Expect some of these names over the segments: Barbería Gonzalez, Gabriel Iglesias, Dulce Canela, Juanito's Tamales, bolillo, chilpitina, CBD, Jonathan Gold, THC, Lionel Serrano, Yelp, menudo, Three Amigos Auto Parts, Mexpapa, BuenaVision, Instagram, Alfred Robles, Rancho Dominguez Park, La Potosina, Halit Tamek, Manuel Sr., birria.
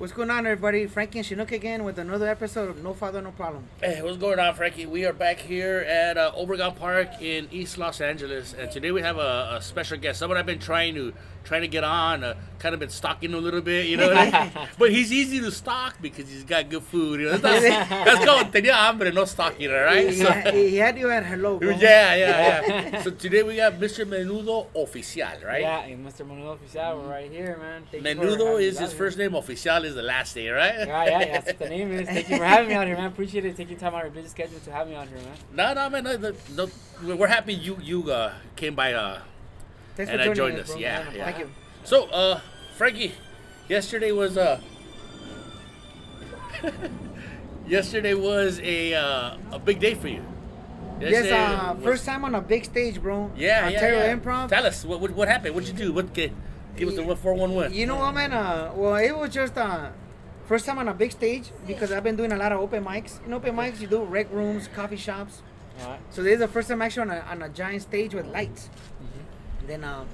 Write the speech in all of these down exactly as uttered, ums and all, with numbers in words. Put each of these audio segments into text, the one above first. What's going on, everybody? Frankie and Chinook again with another episode of No Father, No Problem. Hey, what's going on, Frankie? We are back here at uh, Obregon Park in East Los Angeles, and today we have a, a special guest, someone I've been trying to trying to get on, uh, kind of been stalking a little bit, you know what I mean? But he's easy to stalk because he's got good food. You know, that's, that's called tenía hambre, no stalking, all right? He, so, he had you at hello, bro. Yeah, yeah, yeah. So today we got Mister Menudo Oficial, right? Yeah, and Mister Menudo Oficial, we're right here, man. Thank Menudo is his first name, Oficial is the last day, right? Yeah, yeah, yeah, that's what the name is. Thank you for having me out here, man. Appreciate it. Taking time out of your busy schedule to have me out here, man. No, no, man. No, no, no, we're happy you you uh, came by uh, Thanks and for I joined us. us. Yeah, yeah, yeah. Thank you. So, uh, Frankie, yesterday was uh, yesterday was a uh, a big day for you. Yesterday yes, uh, was... first time on a big stage, bro. Yeah, Ontario yeah, yeah. Improv. Tell us what what happened. What'd you do? What did It was the four one one. You know what, man? Uh, well, it was just uh, first time on a big stage because I've been doing a lot of open mics. In open mics, you do rec rooms, coffee shops. All right. So this is the first time actually on a, on a giant stage with lights. Mm-hmm. Then uh,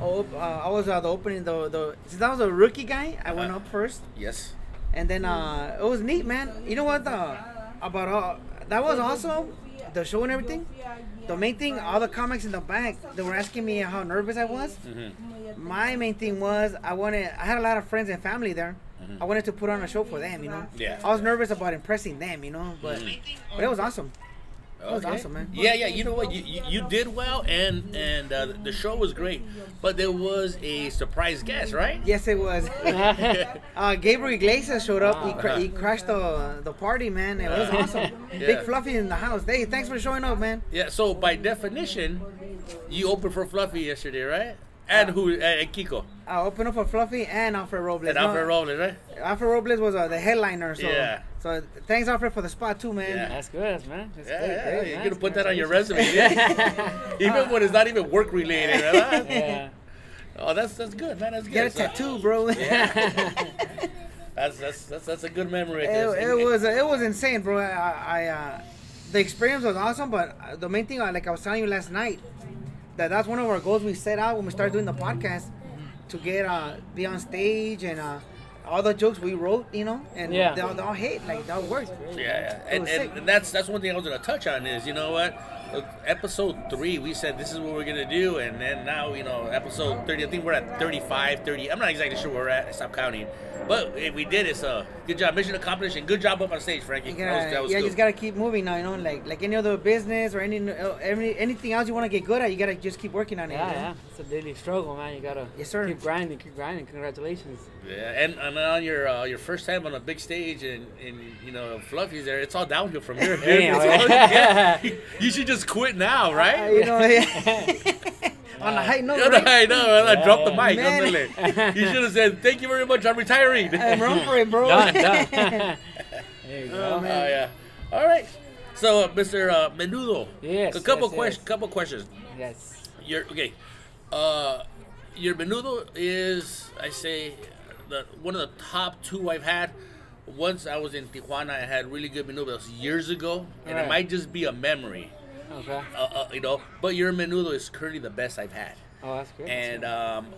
oh, uh, I was uh, the opening. The, the since I was a rookie guy, I went uh, up first. Yes. And then uh, it was neat, man. You know what? Uh, about uh, that was also the show and everything. The main thing, all the comics in the back, they were asking me how nervous I was. Mm-hmm. My main thing was I wanted, I had a lot of friends and family there. Mm-hmm. I wanted to put on a show for them, you know. Yeah. I was nervous about impressing them, you know, but, but it was awesome. Okay. It was awesome, man. Yeah, yeah. You know what? You you, you did well, and and uh, the show was great, but there was a surprise guest, right? Yes, it was. uh, Gabriel Iglesias showed up. Wow. He, cra uh-huh. he crashed the the party, man. It was uh-huh. awesome. Yeah. Big Fluffy in the house. Hey, thanks for showing up, man. Yeah. So by definition, you opened for Fluffy yesterday, right? And uh, who? Uh, and Kiko. I opened up for Fluffy and Alfred Robles. And Alfred no, Robles, right? Alfred Robles was uh, the headliner, so. Yeah. So thanks, Alfred, for the spot too, man. Yeah. That's good, man. That's yeah, good, yeah, great, you're man. gonna put that on your resume, yeah? Even when it's not even work related, right? Yeah. Oh, that's that's good, man. That's good. Get a tattoo, bro. Yeah. that's, that's that's that's a good memory. It, it was uh, it was insane, bro. I, I uh, the experience was awesome, but the main thing, like I was telling you last night, that that's one of our goals we set out when we started doing the podcast, to get uh, be on stage and. Uh, All the jokes we wrote, you know, and yeah. they, all, they all hit, like, they all worked. Yeah, yeah. And, and, and that's that's one thing I was going to touch on is, you know what, episode three, we said this is what we're going to do, and then now, you know, episode thirty, I think we're at thirty-five, thirty, I'm not exactly sure where we're at, I stopped counting, but if we did it, so good job, mission accomplished, and good job up on stage, Frankie. You gotta, that was, that was yeah, cool. You just got to keep moving now, you know, like like any other business or any, any anything else you want to get good at, you got to just keep working on it. Yeah, you know? Yeah, it's a daily struggle, man, you got to yes, keep grinding, keep grinding, congratulations. Yeah, and, and on your uh, your first time on a big stage and, and you know Fluffy's there, it's all downhill from here. Yeah, all, yeah. You should just quit now, right? Uh, you know, yeah. On a high note, right? I know, I yeah, dropped yeah. the mic. Like, you should have said, "Thank you very much, I'm retiring." I'm wrong for it, bro. Done, done. There you go. Oh, oh yeah. All right. So, uh, Mister Uh, Menudo, yes, a couple yes, questions. Yes. Couple questions. Yes. Your okay. Uh, your Menudo is, I say. The, one of the top two I've had. Once I was in Tijuana, I had really good menudos years ago, and right. It might just be a memory. Okay. Uh, uh, you know, but your menudo is currently the best I've had. Oh, that's great. And um,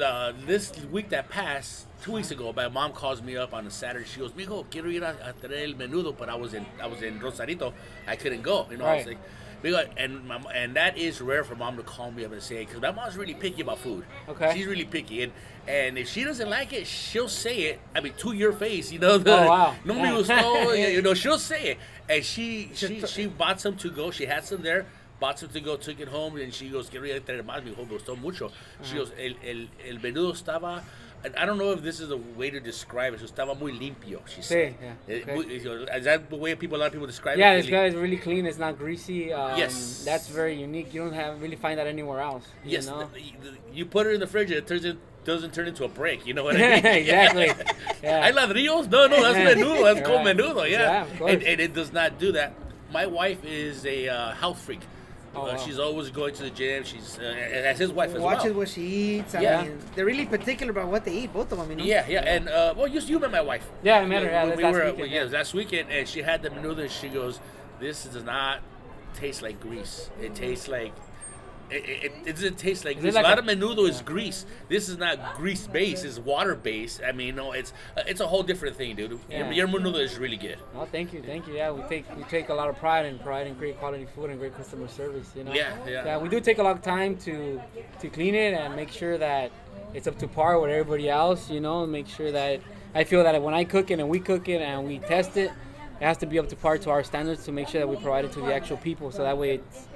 uh, this week that passed, two weeks ago, my mom calls me up on a Saturday. She goes, "Mijo, quiero ir a, a traer el menudo," but I was in I was in Rosarito. I couldn't go. You know, right. I was like. And my, and that is rare for mom to call me up and say, because my mom's really picky about food. Okay. She's really picky, and and if she doesn't like it, she'll say it. I mean, to your face, you know. The, oh wow. No yeah. was no, you know, she'll say it, and she she she, she bought some to go. She had some there, bought some to go, took it home, and she goes, "Quería traer más, mi hijo, me gustó mucho." She goes, "El el el menudo estaba." I don't know if this is the way to describe it. So estaba muy limpio, she said. Yeah, yeah. Okay. Is that the way people, a lot of people describe yeah, it? Yeah, this guy is really clean. It's not greasy. Um, yes. That's very unique. You don't have really find that anywhere else. You yes. Know? You put it in the fridge and it turns in, doesn't turn into a break. You know what I mean? Exactly. Yeah. I love Rios. No, no, that's menudo. That's cold right. menudo. Yeah. yeah and, and it does not do that. My wife is a uh, health freak. Oh, uh, wow. She's always going to the gym. She's uh, as his wife as well. Watches what she eats. I yeah. mean, they're really particular about what they eat, both of them, you know? Yeah, yeah. And, uh, well, you, you met my wife. Yeah, I met her. Yeah, we, we last were, weekend. Yeah, yeah, last weekend. And she had the menudo. She goes, "This does not taste like grease. It tastes like... It, it, it doesn't taste like grease. Like a lot a, of menudo yeah. is grease. This is not grease based. It's water based. I mean, no, it's it's a whole different thing, dude. Yeah. Your, your menudo is really good. Oh, thank you, thank you. Yeah, we take we take a lot of pride in pride in great quality food and great customer service. You know. Yeah, yeah. Yeah, we do take a lot of time to to clean it and make sure that it's up to par with everybody else. You know, make sure that I feel that when I cook it and we cook it and we test it, it has to be up to par to our standards to make sure that we provide it to the actual people. So that way it's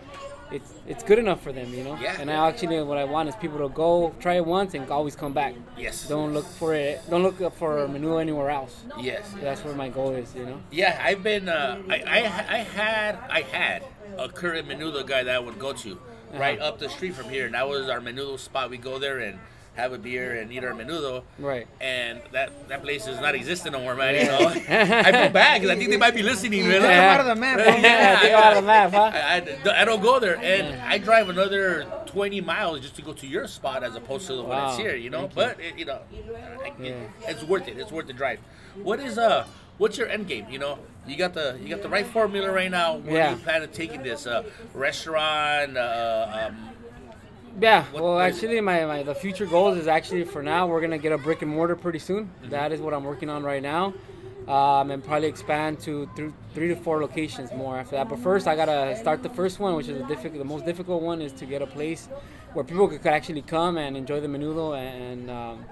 it's it's good enough for them, you know? Yeah. And I actually, what I want is people to go try it once and always come back. Yes. Don't look for it. Don't look for menu anywhere else. Yes. So that's where my goal is, you know? Yeah, I've been, uh, I, I I had I had a current menudo guy that I would go to right uh-huh. up the street from here. And that was our menudo spot. We go there and have a beer and eat our menudo. Right. And that, that place is not existing no more, man. You know? I feel bad because I think they might be listening. Really. Yeah. I'm out of the map. Huh? Yeah, I, out of the map, huh? I, I, I don't go there. And yeah. I drive another twenty miles just to go to your spot as opposed to the wow. one that's here, you know? Thank but, you. It, you know, it, yeah. it, it's worth it. It's worth the drive. What is, uh, what's your end game, you know? You got the you got the right formula right now. Where yeah. do you plan on taking this? Uh, restaurant, uh, um, Yeah, what well, actually, my, my the future goals is actually for now, we're going to get a brick and mortar pretty soon. Mm-hmm. That is what I'm working on right now. Um, and probably expand to th- three to four locations more after that. But first, I got to start the first one, which is the, difficult, the most difficult one, is to get a place where people could actually come and enjoy the menudo and um,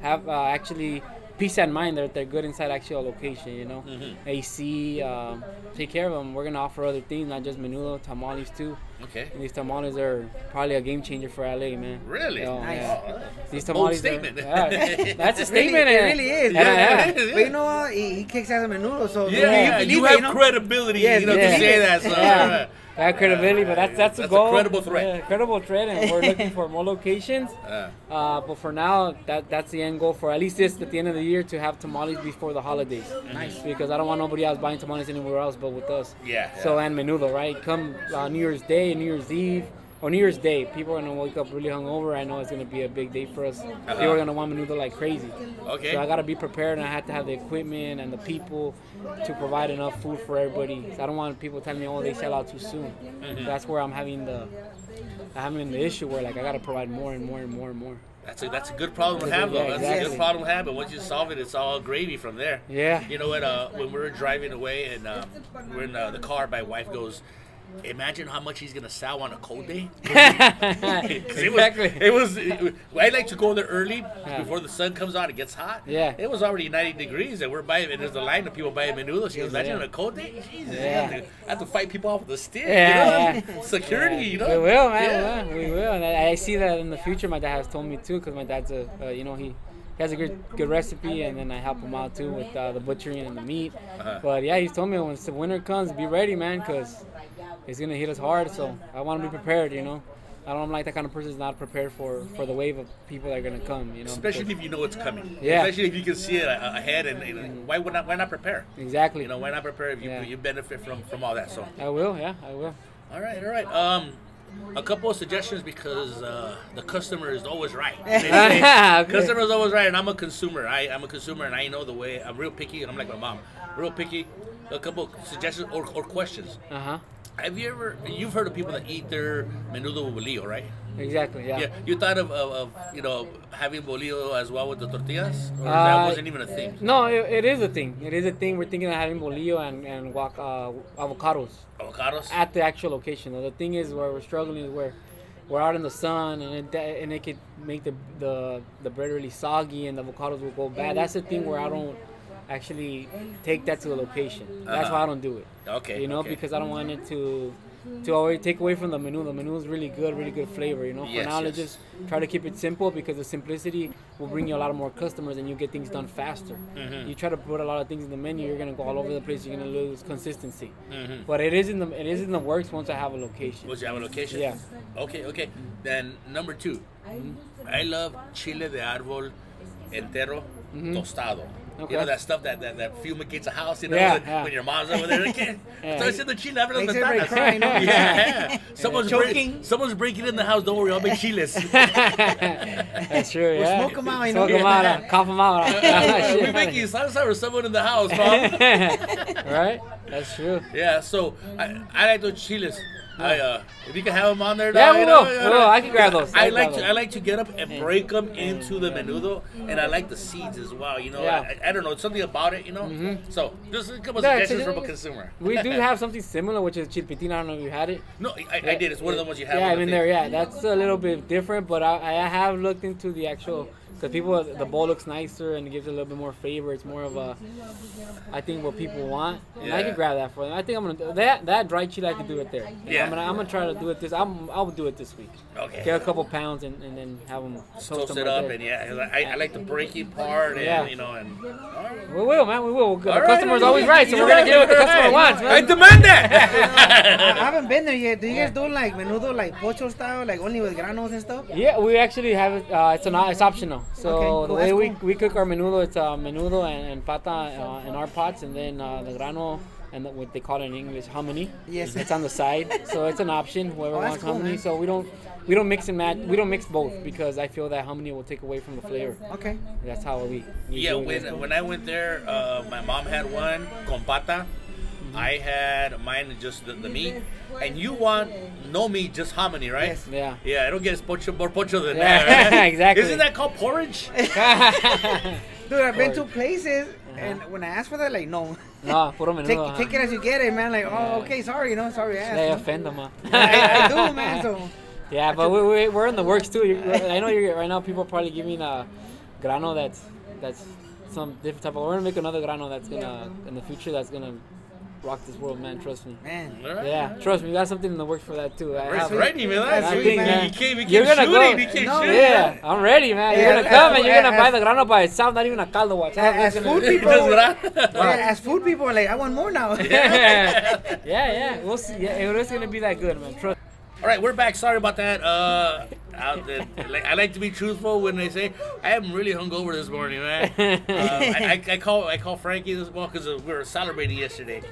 have uh, actually peace and mind that they're good inside actually a location, you know. Mm-hmm. A C, um, take care of them. We're going to offer other things, not just menudo, tamales too. Okay. And these tamales are probably a game changer for L A, man. Really? So, nice. Yeah. These tamales bold statement. Are, yeah, that's a statement. It really is. Yeah, yeah, yeah. Yeah. But you know what? He, he kicks out a menudo, so yeah, yeah. you, you have it, you know? credibility. Yes, you know, yes. to say that. So. Yeah. I have credibility, uh, but that's that's, that's a goal. A credible threat. Yeah, credible threat, and we're looking for more locations. Uh, uh, but for now, that that's the end goal for at least this at the end of the year to have tamales before the holidays. Nice. Because I don't want nobody else buying tamales anywhere else but with us. Yeah. So yeah. and menudo, right? Come uh, New Year's Day. New Year's Eve or New Year's Day, people are gonna wake up really hungover. I know it's gonna be a big day for us. Uh-huh. People are gonna want menudo like crazy. Okay. So I gotta be prepared, and I have to have the equipment and the people to provide enough food for everybody. So I don't want people telling me, "Oh, they sell out too soon." Mm-hmm. So that's where I'm having the I'm having the issue where like I gotta provide more and more and more and more. That's a that's a good problem to have though. Yeah, exactly. That's a good problem to have, but once you solve it, it's all gravy from there. Yeah. You know what? Uh, when we're driving away and uh, we're in uh, the car, my wife goes, imagine how much he's going to sell on a cold day. Exactly. It was, it was, I like to go there early yeah. before the sun comes out. It gets hot. Yeah. It was already ninety degrees and we're buying, and there's a line of people buying menudo. She goes, imagine yeah. on a cold day? Jesus. Yeah. I, have to, I have to fight people off with a stick. Yeah. You know? Yeah. Security, yeah. you know? We will, man. Yeah. We will. And I, I see that in the future. My dad has told me too, because my dad's a, uh, you know, he. He has a good good recipe, and then I help him out too with uh, the butchering and the meat. Uh-huh. But yeah, he's told me when the winter comes, be ready, man, because it's gonna hit us hard. So I want to be prepared, you know. I don't like that kind of person is not prepared for, for the wave of people that are gonna come, you know. Especially because, if you know it's coming. Yeah. Especially if you can see it ahead, and, and why would not why not prepare? Exactly. You know, why not prepare if you yeah. you benefit from, from all that? So I will, yeah, I will. All right, all right. Um. A couple of suggestions because uh, the customer is always right. Okay. Customer is always right, and I'm a consumer. I, I'm a consumer, and I know the way. I'm real picky, and I'm like my mom, real picky. A couple of suggestions or, or questions. Uh huh. Have you ever? You've heard of people that eat their menudo with bolillo, right? Exactly. Yeah. Yeah. You thought of, of, of you know having bolillo as well with the tortillas, or uh, that wasn't even a thing? No, it, it is a thing. It is a thing. We're thinking of having bolillo and and guac, uh, avocados. Avocados. At the actual location. Now, the thing is where we're struggling is where we're out in the sun, and it and it could make the the the bread really soggy, and the avocados will go bad. That's the thing where I don't. Actually take that to the location. Uh-huh. That's why I don't do it. Okay. You know, okay. because I don't want it to to always take away from the menu. The menu is really good, really good flavor, you know. For yes, now, yes. let's just try to keep it simple because the simplicity will bring you a lot of more customers and you get things done faster. Mm-hmm. You try to put a lot of things in the menu, you're gonna go all over the place, you're gonna lose consistency. Mm-hmm. But it is in the it is in the works once I have a location. Once you have a location? Yeah. Okay, okay. Mm-hmm. Then number two. Mm-hmm. I love chile de árbol entero mm-hmm. tostado. Okay. You know, that stuff that, that, that fumigates a house, you know, yeah, when, yeah. when your mom's over there. Like, yeah. So I said the chile. Crying, yeah. yeah. Someone's, break, someone's breaking in the house. Don't worry, I'll make chiles. That's true, yeah. We'll smoke them out. You know? Smoke them yeah. out. Cough them out. We're making salsa or someone in the house, Mom. Right? That's true. Yeah, so I, I like those chiles. I, uh, if you can have them on there, yeah, we will. We will. I can grab those. I, I like to. Those. I like to get up and break them into the menudo, and I like the seeds as well. You know, yeah. I, I don't know, it's something about it. You know, mm-hmm. So just a couple yeah, suggestions from a consumer. We do have something similar, which is chilpitina. I don't know if you had it. No, I, I did. It's one of the ones you have. Yeah, I'm in there. Yeah, that's a little bit different, but I, I have looked into the actual. Because people, the bowl looks nicer and it gives it a little bit more flavor. It's more of a, I think, what people want. And yeah. I can grab that for them. I think I'm going to, that that dry chili, I can do it there. Yeah. I'm going I'm to try to do it this, I'm, I'll do it this week. Okay. Get a couple pounds and, and then have them toast, toast them it up. There. And yeah, I, I like the breaky part and, yeah. you know. And, right. We will, man, we will. The right, customer's always right, so we're going to get what the customer wants. Man. I demand that. I haven't been there yet. Do you guys do like menudo, like pocho style, like only with granos and stuff? Yeah, we actually have it. Uh, it's, an, it's optional. So okay, cool. the way we, cool. we cook our menudo, it's uh, menudo and, and pata uh, in our pots, and then uh, the grano and the, what they call it in English hominy. Yes, it's on the side, so it's an option. Whoever oh, wants cool, hominy, man. So we don't we don't mix and match. We don't mix both because I feel that hominy will take away from the flavor. Okay, that's how we. we yeah, when it. when I went there, uh, my mom had one con pata. I had mine just the, the meat, and you want no meat, just hominy, right? Yes. Yeah. Yeah, I don't get pocho, more pocho than yeah. that, right? Exactly. Isn't that called porridge? Dude, I've been to places, uh-huh. and when I ask for that, like, no. No, puro menudo. Take, huh? take it as you get it, man. Like, yeah. oh, okay, sorry, you know, sorry. I asked. They offend them, huh? yeah, I, I do, man. So. Yeah, but we, we, we're in the works, too. You're, I know you're, right now people are probably giving a grano that's, that's some different type of... We're going to make another grano that's going to, in the future, that's going to... rock this world, man. Trust me. Man. Right. Yeah, trust me. That's something in the works for that, too. I have ready, man. That's sweet, man. Think, man. You keep, you keep shooting. You keep no, shooting. Yeah, man. I'm ready, man. You're yeah, going to come as, and you're going to buy the grano by itself, not even a caldo. Watch. As, as food people, as food people are like, I want more now. yeah, yeah. yeah. We'll see. Yeah, it was going to be that good, man. Trust me. All right, we're back. Sorry about that. Uh, I, I like to be truthful when I say I am really hungover this morning, man. Uh, I, I, I call I call Frankie this morning because we were celebrating yesterday.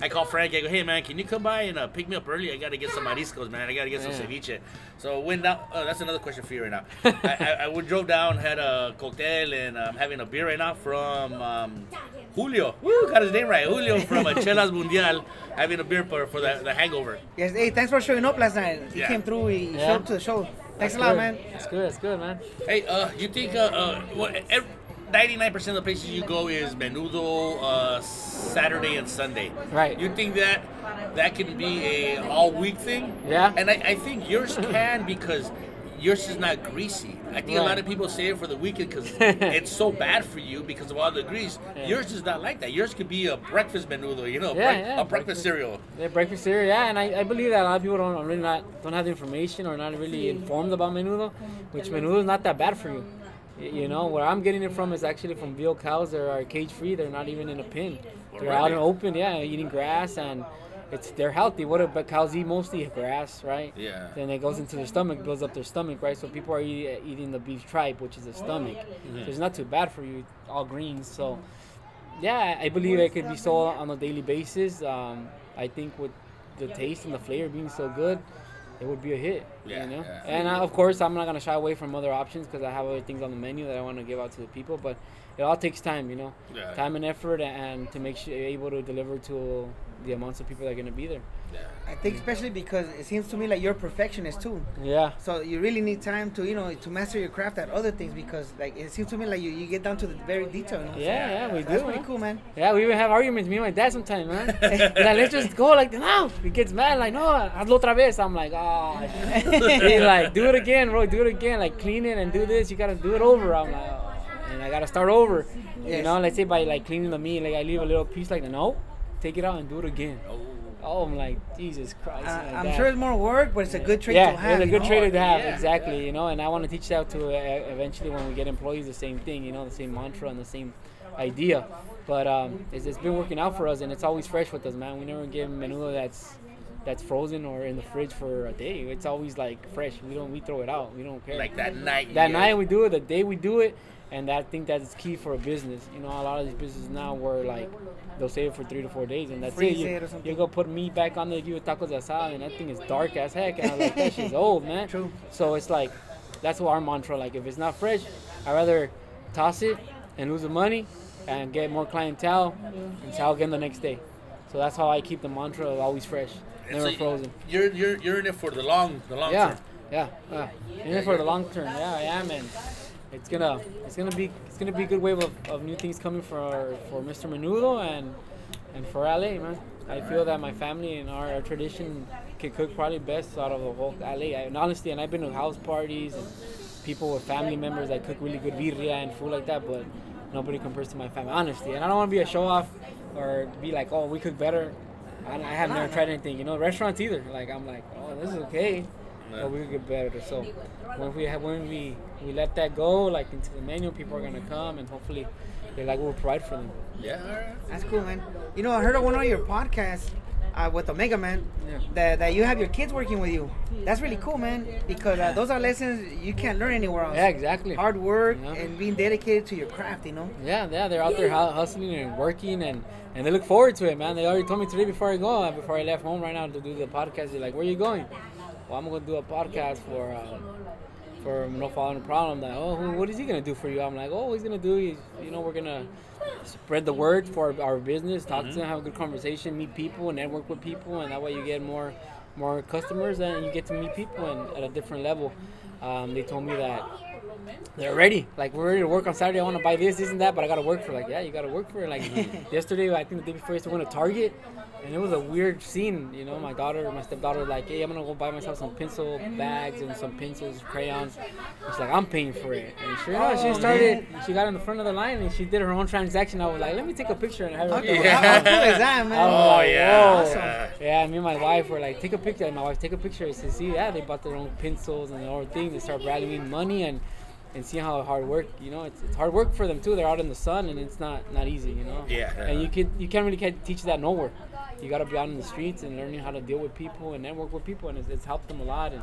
I call Frankie. I go, hey man, can you come by and uh, pick me up early? I gotta get some mariscos, man. I gotta get yeah. some ceviche. So when now, uh, that's another question for you right now. I, I, I would drove down, had a cocktail, and I'm um, having a beer right now from um, Julio. Woo, got his name right. Julio from uh, Chelas Mundial, having a beer for, for the, the hangover. Yes. Hey, thanks for showing up last night. He yeah. came through, he yeah. showed up to the show. Thanks that's a lot, good. man. That's good, that's good, man. Hey, uh, you think uh, uh, well, every, ninety-nine percent of the places you go is menudo uh, Saturday and Sunday. Right. You think that that can be a all-week thing? Yeah. And I, I think yours can because yours is not greasy. I think right. a lot of people say it for the weekend because it's so bad for you because of all the grease. Yeah. Yours is not like that. Yours could be a breakfast menudo, you know, yeah, bre- yeah. a breakfast, breakfast cereal. Yeah, breakfast cereal, yeah. And I, I believe that a lot of people don't really not don't have the information or not really informed about menudo, which menudo is not that bad for you. You know, where I'm getting it from is actually from veal cows that are cage-free. They're not even in a pen. They're really? out and open, yeah, eating grass and... It's they're healthy. What if but cows eat mostly grass, right? Yeah. Then it goes into their stomach, builds up their stomach, right? So people are eat, eating the beef tripe, which is the stomach. Mm-hmm. So it's not too bad for you, all greens. So, yeah, I believe it could be sold on a daily basis. Um, I think with the taste and the flavor being so good, it would be a hit. Yeah. You know? yeah. And I, of course, I'm not gonna shy away from other options because I have other things on the menu that I want to give out to the people. But it all takes time, you know, yeah. time and effort, and to make sure you're able to deliver to the amounts of people that are going to be there. Yeah. I think especially because it seems to me like you're a perfectionist too. Yeah. So you really need time to, you know, to master your craft at other things because like it seems to me like you, you get down to the very detail. You know? Yeah, so, yeah, we so do. That's pretty man. cool, man. Yeah, we even have arguments, me and my dad sometimes, man. Like, let's just go like, no. He gets mad, like, no, hazlo otra vez. I'm like, ah. Oh. He's like, do it again, bro, do it again. Like, clean it and do this. You got to do it over. I'm like, oh. And I got to start over. Yes. You know, let's say by like cleaning the meat, like I leave a little piece like, no. Take it out and do it again. Oh, oh I'm like, Jesus Christ. Uh, like I'm that. sure it's more work, but it's yeah. a good trait yeah, to have. Yeah, it's a good trait know? to have, yeah, exactly. Yeah. You know, and I want to teach that to uh, eventually when we get employees, the same thing, you know, the same mantra and the same idea. But um, it's, it's been working out for us, and it's always fresh with us, man. We never give menudo that's that's frozen or in the fridge for a day. It's always like fresh. We don't we throw it out. We don't care. Like that night. That yeah. night we do it. The day we do it. And I think that's key for a business. You know, a lot of these businesses now were like, they'll save it for three to four days, and that's Freeze it. You, you go put meat back on there, give it tacos de asada, and that thing is dark as heck. And I'm like, that shit's old, man. True. So it's like, that's what our mantra, like, if it's not fresh, I'd rather toss it and lose the money and get more clientele and sell again the next day. So that's how I keep the mantra of always fresh, never so frozen. You're you're you're in it for the long the long yeah, term. Yeah, yeah, yeah. In it for the long term. Yeah, I am, and it's gonna it's gonna be it's gonna be a good wave of, of new things coming for for Mister Menudo and and for L A, man. I feel that my family and our, our tradition can cook probably best out of the whole L A. I, and honestly, and I've been to house parties and people with family members that cook really good birria and food like that, but nobody compares to my family, honestly. And I don't want to be a show-off or be like, oh, we cook better. I, I have never tried anything, you know, restaurants either. Like, I'm like, oh, this is okay, but we could get better. So when we have, when we, we let that go, like, into the menu, people are going to come, and hopefully they, like, we'll provide for them. Yeah. That's cool, man. You know, I heard on one of your podcasts uh, with Omega Man yeah. that, that you have your kids working with you. That's really cool, man, because uh, those are lessons you can't learn anywhere else. Yeah, exactly. Hard work yeah. and being dedicated to your craft, you know? Yeah, yeah, they're out there hustling and working, and, and they look forward to it, man. They already told me today before I go, before I left home right now to do the podcast, they're like, where are you going? Well, I'm going to do a podcast for... Uh, for No Following a Problem, that, oh, who, what is he going to do for you? I'm like, oh, he's going to do, he's, you know, we're going to spread the word for our, our business, talk mm-hmm. to them, have a good conversation, meet people, network with people, and that way you get more more customers and you get to meet people and, at a different level. Um, they told me that they're ready. Like, we're ready to work on Saturday. I want to buy this, this, and that, but I got to work for it. Like, yeah, you got to work for it. Like, yesterday, I think the day before yesterday, we went to Target, and it was a weird scene, you know. My daughter, my stepdaughter was like, hey, I'm going to go buy myself some pencil bags and some pencils, crayons. She's like, I'm paying for it. And sure enough, oh, she started, man. She got in the front of the line, and she did her own transaction. I was like, let me take a picture and have her. Yeah. How cool is that, man? Oh, like, yeah. Awesome. Yeah, me and my wife were like, take a picture. And my wife, take a picture. And said, see, yeah, they bought their own pencils and their own things. They start valuing money and, and seeing how hard work, you know, it's, it's hard work for them, too. They're out in the sun, and it's not, not easy, you know? Yeah. yeah. And you, can, you can't really teach that nowhere. You got to be out in the streets and learning how to deal with people and network with people, and it's, it's helped them a lot. And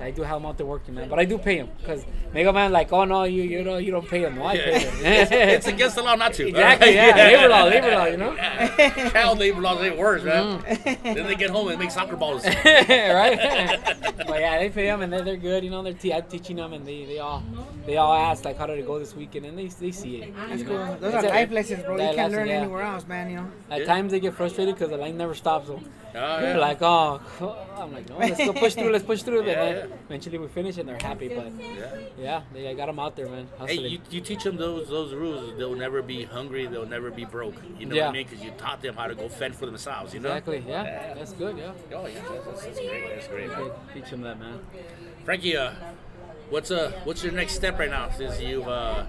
I do help them out there working, man. But I do pay them, because Mega Man like, oh no, you you know you don't pay them. No, I pay them. it's, it's against the law not to. Exactly. Right? Yeah. yeah. Labor law, labor law. You know. Yeah. Child labor laws ain't worse, man. Mm. Then they get home and make soccer balls. Right. But yeah, they pay them, and they're, they're good. You know, they're te- I'm teaching them, and they, they all they all ask like, how did it go this weekend? And they they see it. That's cool. Know? Those it's are life lessons, bro. You can't lesson, learn yeah. anywhere else, man. You know. At yeah. times they get frustrated because the line never stops. So oh, they're yeah. like, oh, I'm like, no, let's go push through. Let's push through. Yeah, yeah. Eventually we finish and they're happy, but yeah, yeah they, I got them out there, man. Hustling. Hey, you, you teach them those those rules. They'll never be hungry. They'll never be broke. You know yeah. what I mean? Because you taught them how to go fend for themselves. You know? Exactly. Yeah. yeah. That's good. Yeah. Oh yeah. That's, that's great. That's great. Man. Teach them that, man. Frankie, uh, what's uh what's your next step right now? Since you've uh,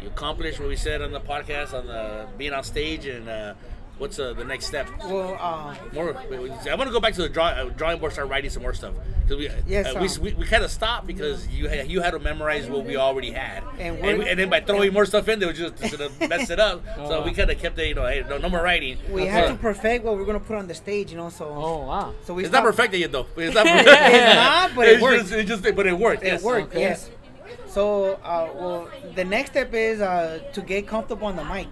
you accomplished what we said on the podcast, on the being on stage and. Uh, What's uh, the next step? Well, uh, more. Wait, wait, I want to go back to the draw, uh, drawing board, start writing some more stuff. Cause we, yes, uh, um, we we, we kind of stopped because you had, you had to memorize what we already had, and, and, and then by throwing and, more stuff in, they would just sort of mess it up. Oh, so wow. we kind of kept it, you know, hey, no, no more writing. We had to perfect what we're gonna put on the stage, you know. So oh wow, so we it's stopped. Not perfected yet though. It's not, perfected. It's not but it it's worked. Just, it just but it worked. It yes. worked. Okay. Yes. So uh, well, the next step is uh, to get comfortable on the mic.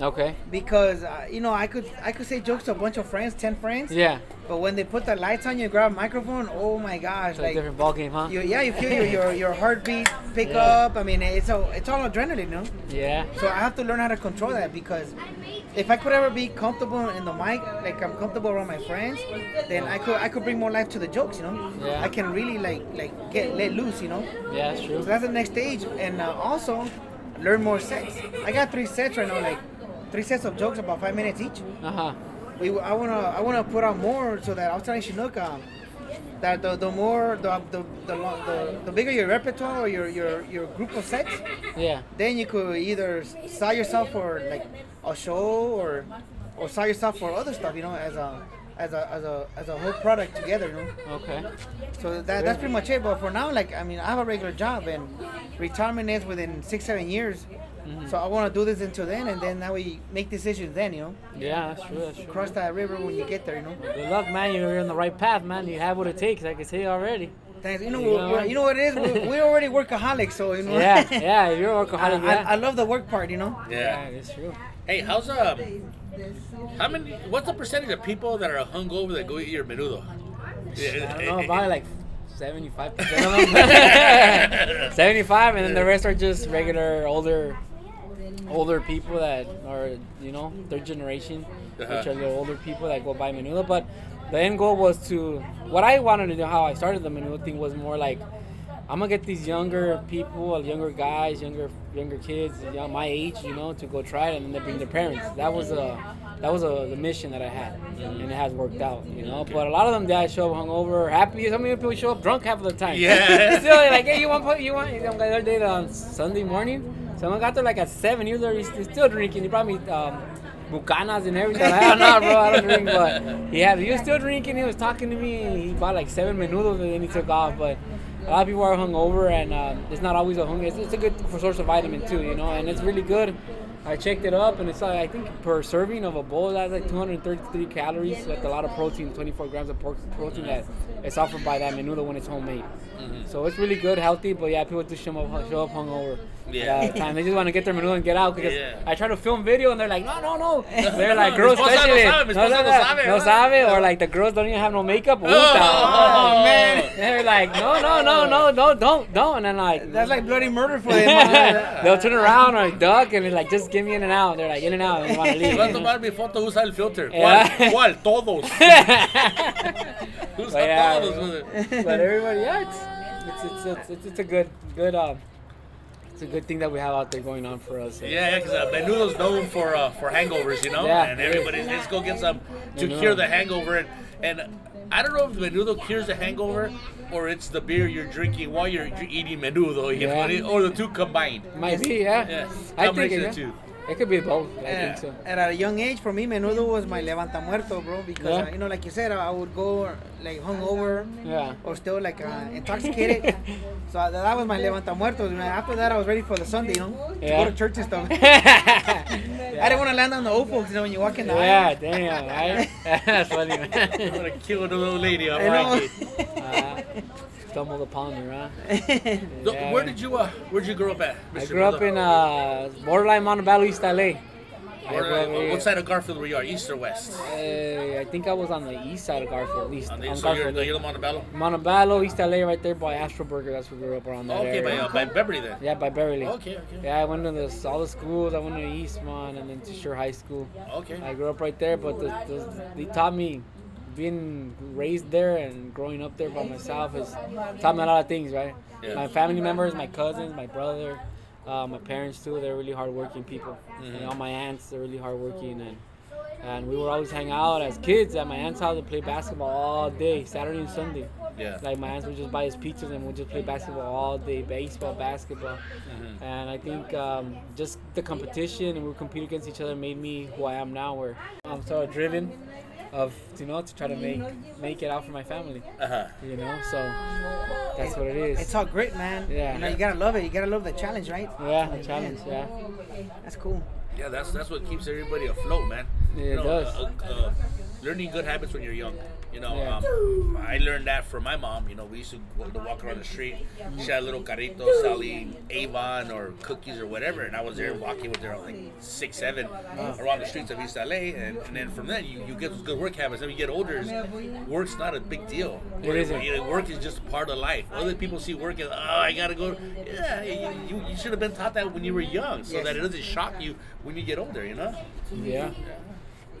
Okay. Because uh, you know, I could I could say jokes to a bunch of friends, ten friends. Yeah. But when they put the lights on you, grab a microphone. Oh my gosh! It's like a different ball game, huh? You, yeah, you feel your your, your heartbeat pick yeah. up. I mean, it's a, it's all adrenaline, no? Yeah. So I have to learn how to control that, because if I could ever be comfortable in the mic, like I'm comfortable around my friends, then I could I could bring more life to the jokes, you know? Yeah. I can really like like get let loose, you know? Yeah, that's true. So that's the next stage, and uh, also learn more sets. I got three sets right now, like. Three sets of jokes, about five minutes each. Uh huh. We, I wanna, I wanna put out more, so that I was telling Chinook um, that the, the more, the the, the the the bigger your repertoire or your your your group of sets. Yeah. Then you could either sell yourself for like a show or or sell yourself for other stuff, you know, as a as a as a as a whole product together, you know. Okay. So that that's pretty much it. But for now, like I mean, I have a regular job, and retirement is within six seven years. Mm-hmm. So I want to do this until then, and then now we make decisions then, you know? Yeah, that's true, that's true. Cross that river when you get there, you know? Good luck, man. You're on the right path, man. You have what it takes. I can see already. Thanks. You know, you know, you know what it is? We're, we're already workaholics, so, you know? Yeah, yeah, you're a workaholic. I, yeah. I, I love the work part, you know? Yeah, it's yeah, true. Hey, how's up? How many, what's the percentage of people that are hungover that go eat your menudo? I don't know, probably like... seventy-five percent of them. seventy-five, and then the rest are just regular, older older people that are, you know, third generation, uh-huh. which are the older people that go buy menudo. But the end goal was to, what I wanted to do, how I started the menudo thing, was more like, I'm going to get these younger people, younger guys, younger younger kids, you know, my age, you know, to go try it, and then they bring their parents. That was a that was a the mission that I had, and it has worked out, you know. Okay. But a lot of them, they show up hungover, happy. Some people show up drunk half of the time. Yeah. Still like, hey, you want, you want, the other day on Sunday morning, someone got there like at seven. He was still drinking. He brought me um, bucanas and everything. I don't know, bro, I don't drink, but yeah, he was still drinking. He was talking to me, and he bought like seven menudos, and then he took off, but. A lot of people are hungover, and uh, it's not always a hunger. It's, it's a good source of vitamin too, you know, and it's really good. I checked it up, and it's like, I think per serving of a bowl, that's like two hundred thirty-three calories, like a lot of protein, twenty-four grams of pork protein that is offered by that menudo when it's homemade. Mm-hmm. So it's really good, healthy, but yeah, people do show up, show up hungover. Yeah. At time. They just want to get their menudo and get out, because yeah. I try to film video, and they're like, no, no, no. They're like, girls especially. No sabe, no sabe. No sabe, or like the girls don't even have no makeup. Oh, oh man. And they're like, no, no, no, no, no, don't, don't. And then like. That's like bloody murder for them. They'll turn around or duck, and they're like, just give me in and out. They're like, in and out. I want to leave. Vas a tomar mi foto, usa el filter. ¿Cuál? ¿Cuál? Todos. Usa yeah, todos. But everybody, yeah, it's, it's, it's, it's, it's a good, good, um, it's a good thing that we have out there going on for us. So. Yeah, because yeah, uh, menudo's known for uh, for hangovers, you know? Yeah, and everybody's, let's go get some to menudo. Cure the hangover. And, and I don't know if menudo cures the hangover, or it's the beer you're drinking while you're eating menudo, you yeah. know, or the two combined. Might be, yeah. yeah. I think it, yeah. the two. It could be both. I yeah. think so. At a young age, for me, menudo was my levanta muerto, bro. Because yeah. uh, you know, like you said, I would go like hungover, yeah. or still like uh, intoxicated. So uh, that was my levanta muerto. After that, I was ready for the Sunday, you know, yeah. to go to church and stuff. yeah. I didn't want to land on the old folks, you know, when you walk in the yeah, aisle. Damn, right? That's funny, man. I'm gonna kill the little lady. I'm right. uh, Stumbled upon you, huh? yeah. Where did you uh, where did you grow up at? Mister I grew Miller? up in uh, borderline Montebello, East L A. Borderline, what side of Garfield were you on? East or west? Uh, I think I was on the east side of Garfield. East. On the, on so Garfield. You're, you're the Montebello? Montebello, East L A, right there by Astro Burger. That's where we grew up around that oh, okay, area. Okay, by, uh, by Beverly then. Yeah, by Beverly. Okay, okay. Yeah, I went to the, all the schools. I went to Eastmont and then to Sure High School. Okay. I grew up right there, but the, the, they taught me. Being raised there and growing up there by myself has taught me a lot of things, right? Yeah. My family members, my cousins, my brother, uh, my parents too, they're really hardworking people. Mm-hmm. And all my aunts, they're really hardworking. And, and we would always hang out as kids at my aunt's house and play basketball all day, Saturday and Sunday. Yeah. Like my aunts would just buy us pizzas and we'd just play basketball all day, baseball, basketball. Mm-hmm. And I think um, just the competition and we compete against each other made me who I am now, where I'm so driven. Of, you know, to try to make make it out for my family, uh-huh. you know, so that's what it is. It's all grit, man. Yeah, you know, you gotta love it. You gotta love the challenge, right? Yeah, the challenge. Yeah, that's cool. Yeah, that's that's what keeps everybody afloat, man. Yeah, it you know, does. Uh, uh, uh, learning good habits when you're young. You know, yeah. um, I learned that from my mom. You know, we used to walk around the street. She had little carritos selling Avon or cookies or whatever. And I was there walking with her like six, seven oh. around the streets of East L A. And, and then from then, you, you get those good work habits. Then you get older, work's not a big deal. What is it? Work is just part of life. Other people see work as, oh, I got to go. Yeah, you, you should have been taught that when you were young so yes. that it doesn't shock you when you get older, you know? Yeah. yeah.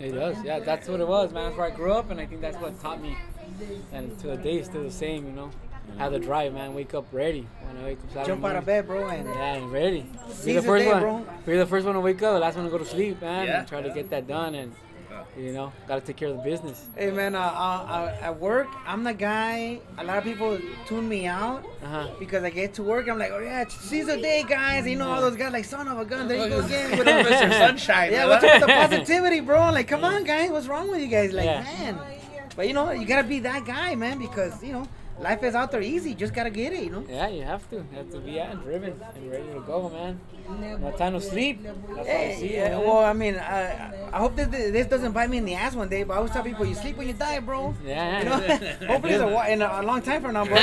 It does, yeah. That's what it was, man. That's where I grew up, and I think that's what taught me. And to the day, it's still the same, you know. Mm-hmm. Have the drive, man. Wake up ready. When I wake up Saturday Jump morning. Out of bed, bro. And yeah, and ready. Be the first day, one. Bro. Be the first one to wake up. The last one to go to sleep, man. Yeah. And try to get that done, and you know, gotta take care of the business. Hey, man. Uh, uh, at work, I'm the guy. A lot of people tune me out uh-huh. because I get to work. I'm like, oh yeah, seize the day, guys. You know, all those guys like son of a gun. There you go again. With Mister Sunshine. Yeah, what's with the positivity, bro? Like, come on, guys. What's wrong with you guys? Like, yeah. man. But you know, you gotta be that guy, man, because you know. Life is out there easy. You just gotta get it, you know? Yeah, you have to. You have to be out driven and ready to go, man. No time to sleep. That's hey, all I see, yeah, well, I mean, I, I hope that this doesn't bite me in the ass one day, but I always tell people, you sleep when you die, bro. Yeah. You know? Hopefully it's a, in a, a long time from now, bro.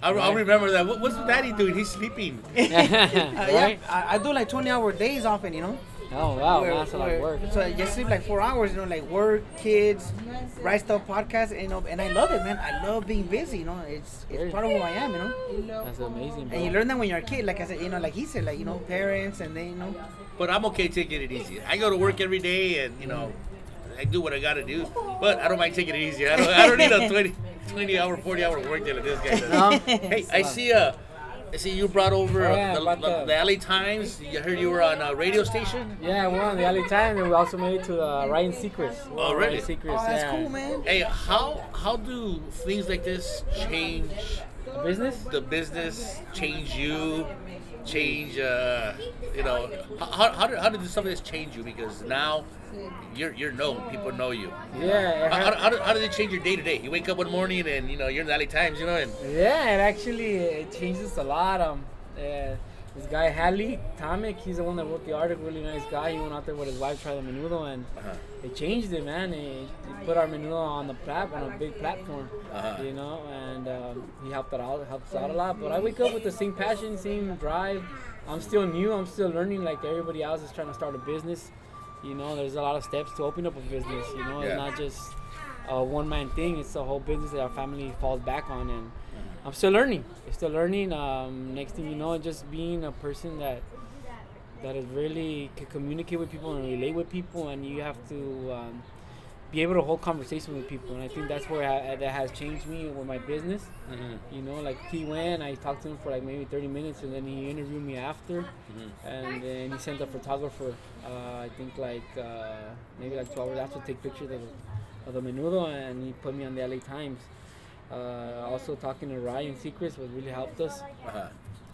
I'll, I'll remember that. What, what's daddy doing? He's sleeping. uh, yeah, I, I do like twenty-hour days often, you know? Oh wow, we're, that's a lot of work. So I just sleep like four hours, you know, like work, kids, write stuff, podcast, and you know, and I love it, man. I love being busy, you know. It's it's part of who I am, you know. That's amazing, bro. And you learn that when you're a kid, like I said, you know, like he said, like you know, parents, and then you know. But I'm okay taking it easy. I go to work every day, and you know, I do what I gotta do. But I don't mind taking it easy. I don't, I don't need a twenty, twenty hour, forty hour work day like this guy does. No. Hey, I see a. Uh, I see you brought over oh, yeah, the, brought the, the L A Times. I heard you were on a radio station. Yeah, we're on the L A Times, and we also made it to uh, Ryan Seacrest. Oh, really? Ryan Seacrest, oh, that's yeah. cool, man. Hey, how how do things like this change the business? The business change you, change uh, you know. How how did how did some of this change you? Because now you're you're known, people know you. Yeah. How, how, how does it change your day to day? You wake up one morning and you know you're in the L A Times, you know. And yeah, it actually it changes a lot. Um, uh, this guy Halit Tamek, he's the one that wrote the article. Really nice guy. He went out there with his wife, tried the menudo, and uh-huh. it changed it, man. It, it put our menudo on the plat on a big platform, uh-huh. you know. And um, he helped it out, helps out a lot. But I wake up with the same passion, same drive. I'm still new. I'm still learning. Like everybody else is trying to start a business. You know, there's a lot of steps to open up a business, you know. Yeah. It's not just a one-man thing. It's a whole business that our family falls back on. And mm-hmm. I'm still learning. I'm still learning. Um, next thing you know, just being a person that that is really can communicate with people and relate with people. And you have to um, be able to hold conversation with people. And I think that's where I, that has changed me with my business. Mm-hmm. You know, like he went, I talked to him for like maybe thirty minutes, and then he interviewed me after. Mm-hmm. And then he sent a photographer. Uh, I think like uh, maybe like twelve hours after, take pictures of, of the menudo, and he put me on the L A Times. Uh, also talking to Ryan Seacrest was really helped us. Uh-huh.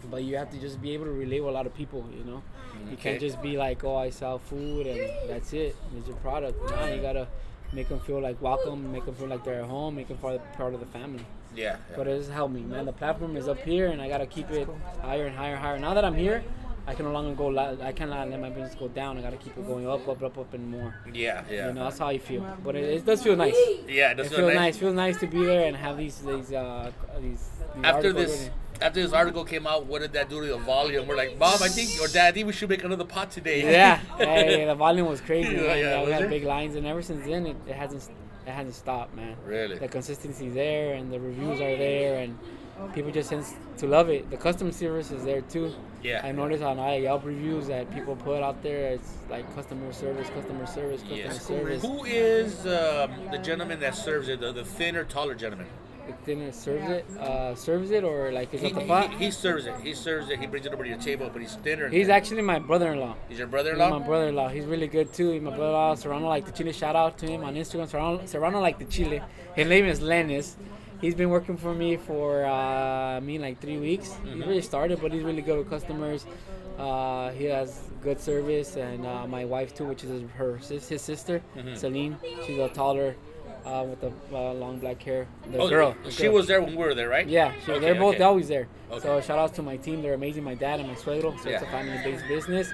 But you have to just be able to relate with a lot of people, you know. Okay. You can't just be like, oh, I sell food and that's it. It's your product. No, you gotta make them feel like welcome, make them feel like they're at home, make them feel part of the family. Yeah. yeah. But it has helped me, man. The platform is up here, and I gotta keep it higher and higher and higher. Now that I'm here, I can no longer go. I cannot let my business go down. I gotta keep it going up, up, up, up, and more. Yeah, yeah. You know, that's how you feel. But it, it does feel nice. Yeah, it does it feel nice. nice. It feels nice to be there and have these these uh, these. these after this, written. after this article came out, what did that do to the volume? We're like, Mom, I think or Dad, I think we should make another pot today. Yeah, yeah, yeah, the volume was crazy. Yeah, yeah, we was had it? big lines, and ever since then, it, it hasn't it hasn't stopped, man. Really, the consistency there, and the reviews are there, and. People just tend to love it. The customer service is there too. Yeah. I noticed on Yelp reviews that people put out there, it's like customer service, customer service, customer yes. service. Who is um, the gentleman that serves it? The, the thinner, taller gentleman. The thinner serves it, uh, serves it, or like is he, it the pot? He, he serves it. He serves it. He brings it over to your table, but he's thinner. He's thinner. Actually my brother-in-law. He's your brother-in-law. He's my brother-in-law. He's really good too. He's my brother-in-law. Serrano like the Chile. Shout out to him on Instagram. Serrano, Serrano like the Chile. His name is Lennis. He's been working for me for, uh, I mean, like three weeks. Mm-hmm. He really started, but he's really good with customers. Uh, he has good service, and uh, my wife too, which is her his sister, mm-hmm. Celine. She's a taller, uh, with the uh, long black hair. The oh, girl. The she girl. was there when we were there, right? Yeah, so okay, they're both okay. they're always there. Okay. So shout out to my team. They're amazing. My dad and my suegro. So yeah. It's a family-based business,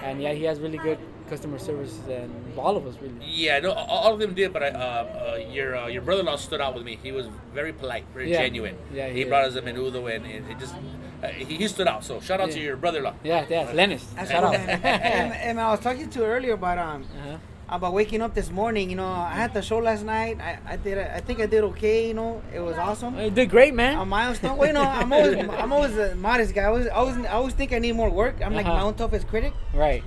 and yeah, he has really good customer service, and all of us really. Yeah, no, all of them did, but I, uh, uh, your uh, your brother-in-law stood out with me. He was very polite, very yeah. genuine. Yeah, he, he brought us a menudo, and it just uh, he, he stood out. So shout out yeah. to your brother-in-law. Yeah, yeah, Lennis. Shout out. And, and I was talking to you earlier about um uh-huh. about waking up this morning. You know, I had the show last night. I, I did. I think I did okay. You know, it was awesome. You did great, man. A milestone. Well, you know, I'm always I'm always a modest guy. I always I always, I always think I need more work. I'm uh-huh. like my own toughest critic. Right.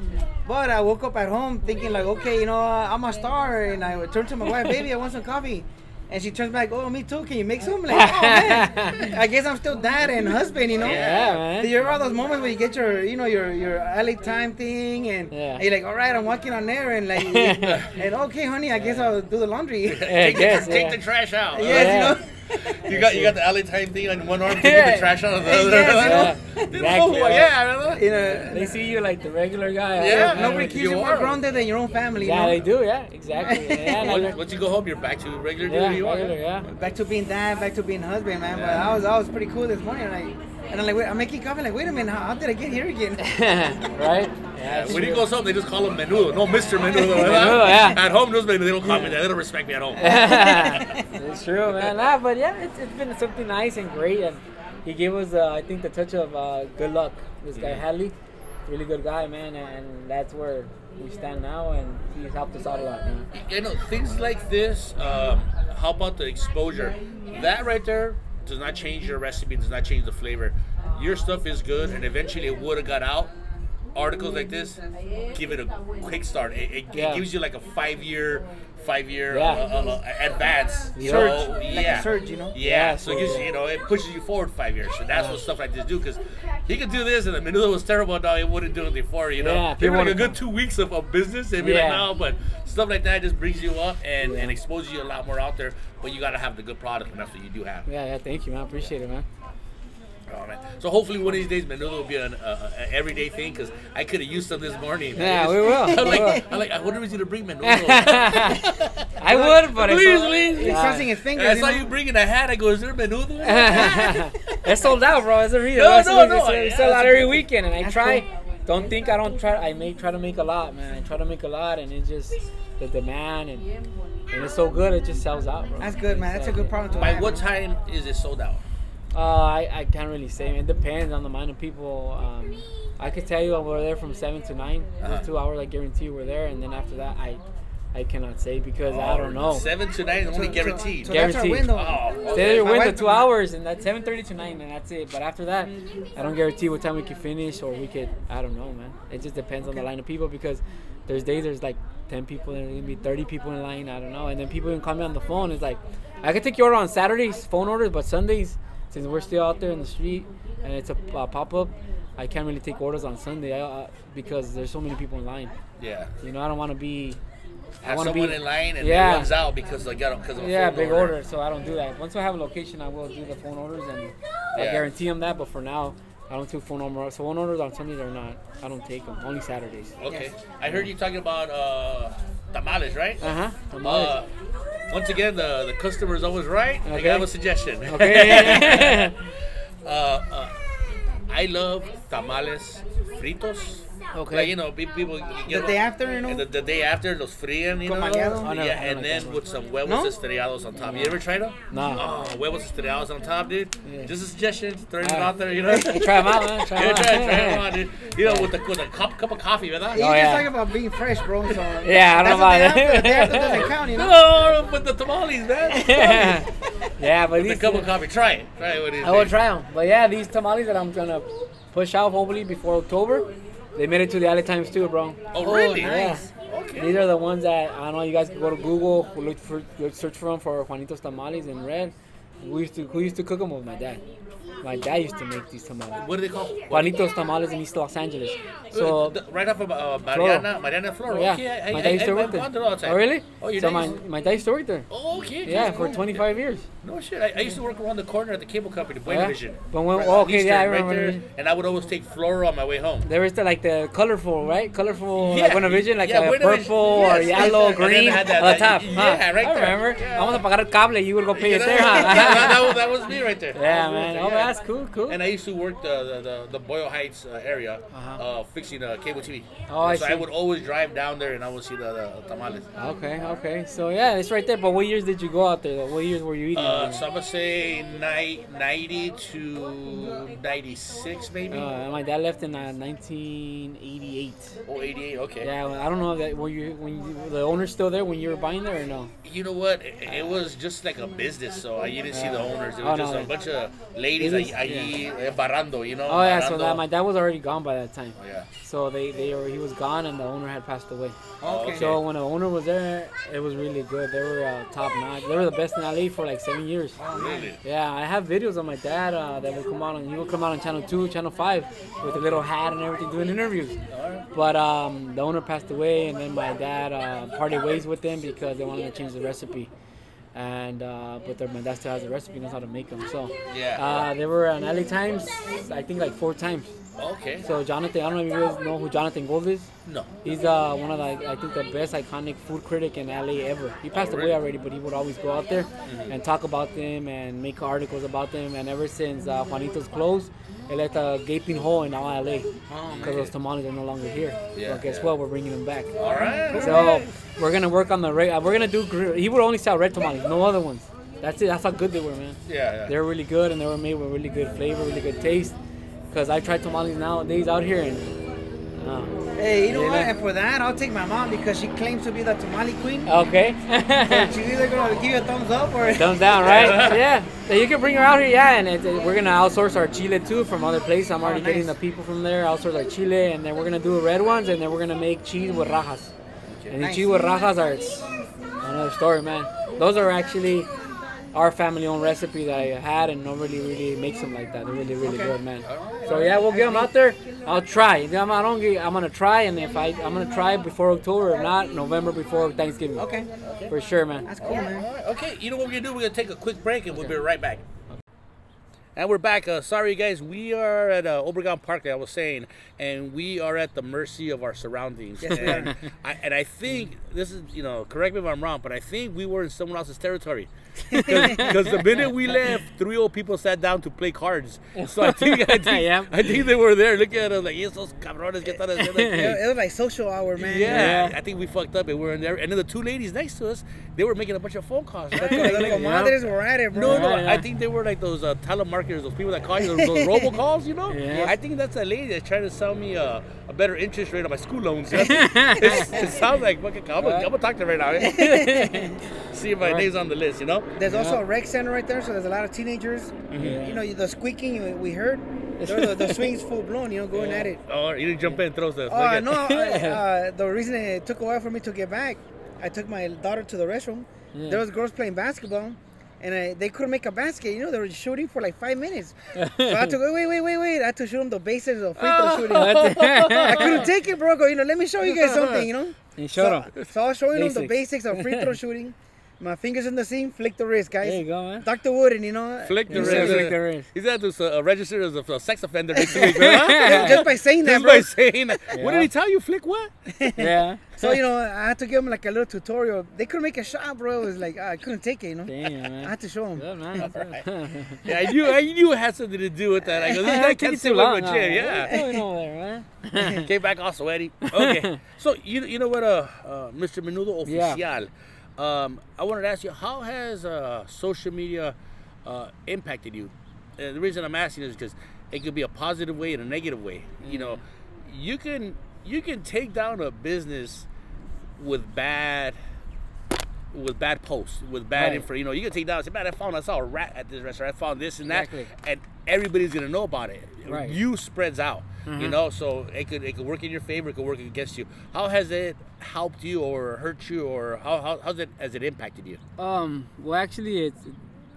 But I woke up at home thinking like, okay, you know, I'm a star. And I turned to my wife, baby, I want some coffee. And she turns back, oh, me too. Can you make some? Like, oh, man. I guess I'm still dad and husband, you know? Yeah, man. So you remember those moments where you get your, you know, your, your L A time thing, and, yeah. and you're like, all right, I'm walking on there, and like, and okay, honey, I guess I'll do the laundry. Yeah, take, guess, the, yeah. take the trash out. Yes, yeah. you know? You got you got the L A time thing on one arm to get the trash out of the other. Yeah, yeah. Exactly. Yeah, you know, they see you like the regular guy. Yeah, right? Nobody keeps you more grounded than your own family. Yeah, you know? They do. Yeah, exactly. Yeah, once, once you go home, you're back to regular yeah, dude. You regular, are. Yeah. Back to being dad, back to being husband, man. Yeah. But I was I was pretty cool this morning. Like, and I'm like, wait, I'm making coffee. Like, wait a minute, how, how did I get here again? Right. Yeah, when true. He goes home, they just call him Menudo. No, Mister Menudo. Menudo yeah. At home, they don't call me that. They don't respect me at home. It's true, man. Nah, but yeah, it's, it's been something nice and great. And he gave us, uh, I think, the touch of uh, good luck. This guy, mm-hmm. Halit. really good guy, man, and that's where we stand now, and he's helped us out a lot, man. You know, things like this, um, how about the exposure? That right there does not change your recipe, does not change the flavor. Your stuff is good, and eventually it would have got out. Articles like this give it a quick start. It, it, yeah. it gives you like a five-year, five-year yeah. uh, uh, uh, advance. Yeah. So, surge. Yeah. Like a surge, you know? Yeah. yeah. So it gives you, you know, it pushes you forward five years. So that's yeah. what stuff like this do. Because he could do this, and the menudo was terrible. Now he wouldn't do it before, you know? Yeah. They were like a good two weeks of, of business. They'd be yeah. like, no, but stuff like that just brings you up and, yeah. and exposes you a lot more out there. But you got to have the good product, and that's what you do have. Yeah, yeah. Thank you, man. Appreciate it, man. Oh, man. So hopefully one of these days menudo will be an uh, an everyday thing, because I could have used some this morning. Yeah, we will. I'm, we like, will. I'm like, I wonder if you to bring menudo. I would, but please, I saw, please. He's crossing his fingers. I saw you, you bringing a hat. I go, is there menudo? It's sold out, bro. It's a real. No, no, no. It's, it's yeah, sold out every weekend, and I try. Cool. Don't think I don't try. I may try to make a lot, man. I try to make a lot, and it's just the demand, and, and it's so good, it just sells out, bro. That's good, man. That's a good problem to have. By what time is it sold out? Uh, I, I can't really say, man. It depends on the amount of people. Um, I could tell you we're there from seven to nine. Uh-huh. Those two hours, I guarantee you we're there. And then after that, I I cannot say because oh, I don't know. seven to nine is only guaranteed. So guaranteed. That's our window. Oh, okay. Your window, two hours, and that's seven thirty to nine, and that's it. But after that, I don't guarantee what time we could finish or we could, I don't know, man. It just depends okay. on the line of people, because there's days there's like ten people, and there's going to be thirty people in line. I don't know. And then people can call me on the phone. It's like, I could take your order on Saturdays, phone orders, but Sundays, since we're still out there in the street and it's a uh, pop-up, I can't really take orders on Sunday uh, because there's so many people in line. Yeah. You know, I don't want to be... I have someone be, in line and yeah. it runs out because I got because of a yeah, phone big order. order, so I don't do that. Once I have a location, I will do the phone orders, and yeah. I guarantee them that, but for now, I don't do phone orders. So phone orders on Sundays are not. I don't take them. Only Saturdays. Okay. Yes. I heard you talking about uh, tamales, right? Uh-huh. Tamales. Uh, Once again, the, the customer is always right. Okay. I have a suggestion. Okay. uh, uh, I love tamales fritos. Okay. Like, you know, people. You the day after, you know? The, the day after, los fríen, you know? Oh, no, yeah, and then with some huevos no? estrellados on top. No. You ever tried them? No. Oh, huevos estrellados on top, dude. Yeah. Just a suggestion. Throw it uh, out there, you know? Try them out, man. Try them out. Try them out, dude. You know, with a, with a cup, cup of coffee, right? Oh, you yeah. just talking about being fresh, bro. So yeah, I don't know about that. The day after doesn't count, you know? No, but the tamales, man. Yeah, yeah, but with these. A cup of coffee. Try it. Try it. What do you I think? Will try them. But yeah, these tamales that I'm going to push out hopefully before October. They made it to the L A Times too, bro. Oh, really? Oh, nice. Yeah. Okay. These are the ones that, I don't know, you guys can go to Google, look for, look, search for them for Juanito's Tamales in red. We used to, who used to cook them with my dad? My dad used to make these tamales. What are they called? Juanito's Tamales in East Los Angeles. So the, right off of uh, Mariana, Mariana Flora. Yeah. Okay, I, my I, dad used to I, work I, there. Oh, really? Oh, your so my, to... my dad used to work there. Oh, okay. Yeah, for twenty-five years. No shit. I, I used to work around the corner at the cable company, BuenaVision. Yeah. But when, right, oh, okay, Eastern, yeah, I remember. Right there, and I would always take Flora on my way home. There was the, like the colorful, right? Colorful, yeah. like BuenaVision, like yeah, a purple yes, or yellow, green on top. Yeah, right there. I remember. Vamos a pagar el cable. You would go pay it there, huh? that, that, was, that was me right there. Yeah, man. There. Oh, yeah. That's cool, cool. And I used to work the the, the, the Boyle Heights uh, area, uh-huh. uh, fixing uh, cable T V. Oh, I so see. I would always drive down there and I would see the, the tamales. Okay, okay. So yeah, it's right there. But what years did you go out there? Though? What years were you eating? Uh, so I'm gonna say ninety to ninety-six, maybe. Uh, my dad left in uh, nineteen eighty-eight. Oh, eighty-eight. Okay. Yeah, well, I don't know if that were you when you, the owner's still there when you were buying there or no. You know what? It, it was just like a business. So you didn't yeah. see the owners. It was oh, just no, a bunch of ladies is, like, yeah. barrando, you know? Oh, yeah, barrando. So that, my dad was already gone by that time. Oh, yeah. So they, they were, he was gone and the owner had passed away. Oh, okay. So when the owner was there, it was really good. They were uh, top-notch. They were the best in L A for like seven years. Oh, really? Yeah, I have videos of my dad uh, that would come out on, he would come out on Channel two, Channel five with a little hat and everything doing interviews. But um, the owner passed away and then my dad uh, parted ways with them because they wanted to change the recipe. And uh, but their, my dad still has a recipe, knows how to make them. So yeah, uh, they were on L A Times, I think like four times. Okay. So Jonathan, I don't know if you guys know who Jonathan Gold is. No. He's uh, one of the, I think the best iconic food critic in L A ever. He passed oh, really? away already, but he would always go out there mm-hmm. and talk about them and make articles about them. And ever since uh, Juanito's closed, it left a gaping hole in L A because oh, those tamales are no longer here. Yeah, so guess yeah. what? We're bringing them back. All right. So all right. we're gonna work on the red. We're gonna do. He would only sell red tamales, no other ones. That's it. That's how good they were, man. Yeah. yeah. They're really good, and they were made with really good flavor, really good taste. Because I try tamales nowadays out here, and Oh. Hey, you know what? And for that, I'll take my mom because she claims to be the tamale queen. Okay. So she's either going to give you a thumbs up or... thumbs down, right? Yeah. So you can bring her out here, yeah. And it, it, we're going to outsource our chile, too, from other places. I'm already oh, nice. getting the people from there, outsource our chile. And then we're going to do red ones, and then we're going to make cheese with rajas. And nice. the cheese with rajas are another story, man. Those are actually our family-owned recipe that I had, and nobody really makes them like that. They're really, really okay. good, man. So yeah, we'll get them out there. I'll try. If I don't get, I'm gonna try, and if I, I'm gonna try before October, if not November before Thanksgiving. Okay. For sure, man. That's cool, man. Okay. You know what we're gonna do? We're gonna take a quick break, and okay. we'll be right back. And we're back. Uh, sorry, guys. We are at uh, Obregon Park, like I was saying, and we are at the mercy of our surroundings. Yes, and, I, and I think, this is, you know, correct me if I'm wrong, but I think we were in someone else's territory. Because the minute we left, three old people sat down to play cards. So I think I think, yeah. I think they were there looking at us like, esos cabrones, que tal? It was like social hour, man. Yeah, yeah. I think we fucked up and we were in there. And then the two ladies next to us, they were making a bunch of phone calls. Right? Like, like, yeah. Madres were at it, bro. No, no, yeah. I think they were like those uh, telemarketers. Those people that call you, those, those robocalls, you know? Yeah. I think that's a lady that's trying to sell me a, a better interest rate on my school loans. It, it sounds like fucking, I'm going to talk to her right now. Eh? See if my right. name's on the list, you know? There's yeah. also a rec center right there, so there's a lot of teenagers. Mm-hmm. yeah. You know, the squeaking we heard, the, the swing's full blown, you know, going yeah. at it. Oh, you didn't jump in and throw stuff. Oh, uh, no, uh, the reason it took a while for me to get back, I took my daughter to the restroom. Yeah. There was girls playing basketball. And I, they couldn't make a basket, you know. They were shooting for like five minutes. So I had to go, wait, wait, wait, wait. I had to shoot them the basics of free throw shooting. I couldn't take it, bro. Go, you know, let me show you guys something, you know. You show so, them. So I was showing basics. them the basics of free throw shooting. My fingers in the seam, flick the wrist, guys. There you go, man. Doctor Wooden, you know. Flick the wrist. Flick the wrist. He's had to uh, register as a sex offender next week, right? Just by saying that, Just bro. Just by saying that. Yeah. What did he tell you? Flick what? Yeah. So, you know, I had to give him like a little tutorial. They couldn't make a shot, bro. It was like, I couldn't take it, you know. Damn, man. I had to show him. Good, man. Right. Yeah, I knew, I knew it had something to do with that. I go, this guy can't sit with my chair. Yeah. What's going on there, man? Came back all sweaty. Okay. So, you, you know what, uh, uh, Mister Menudo Oficial. Yeah. Um, I wanted to ask you, how has uh, social media uh, impacted you? Uh, the reason I'm asking is because it could be a positive way and a negative way. Mm. You know, you can you can take down a business with bad with bad posts, with bad right. info. You know, you can take down and say, man, I found I saw a rat at this restaurant. I found this and exactly. that, and everybody's gonna know about it. Right. News spreads out. Mm-hmm. You know, so it could it could work in your favor, it could work against you. How has it helped you or hurt you, or how how how's it has it impacted you? Um, well, actually, it's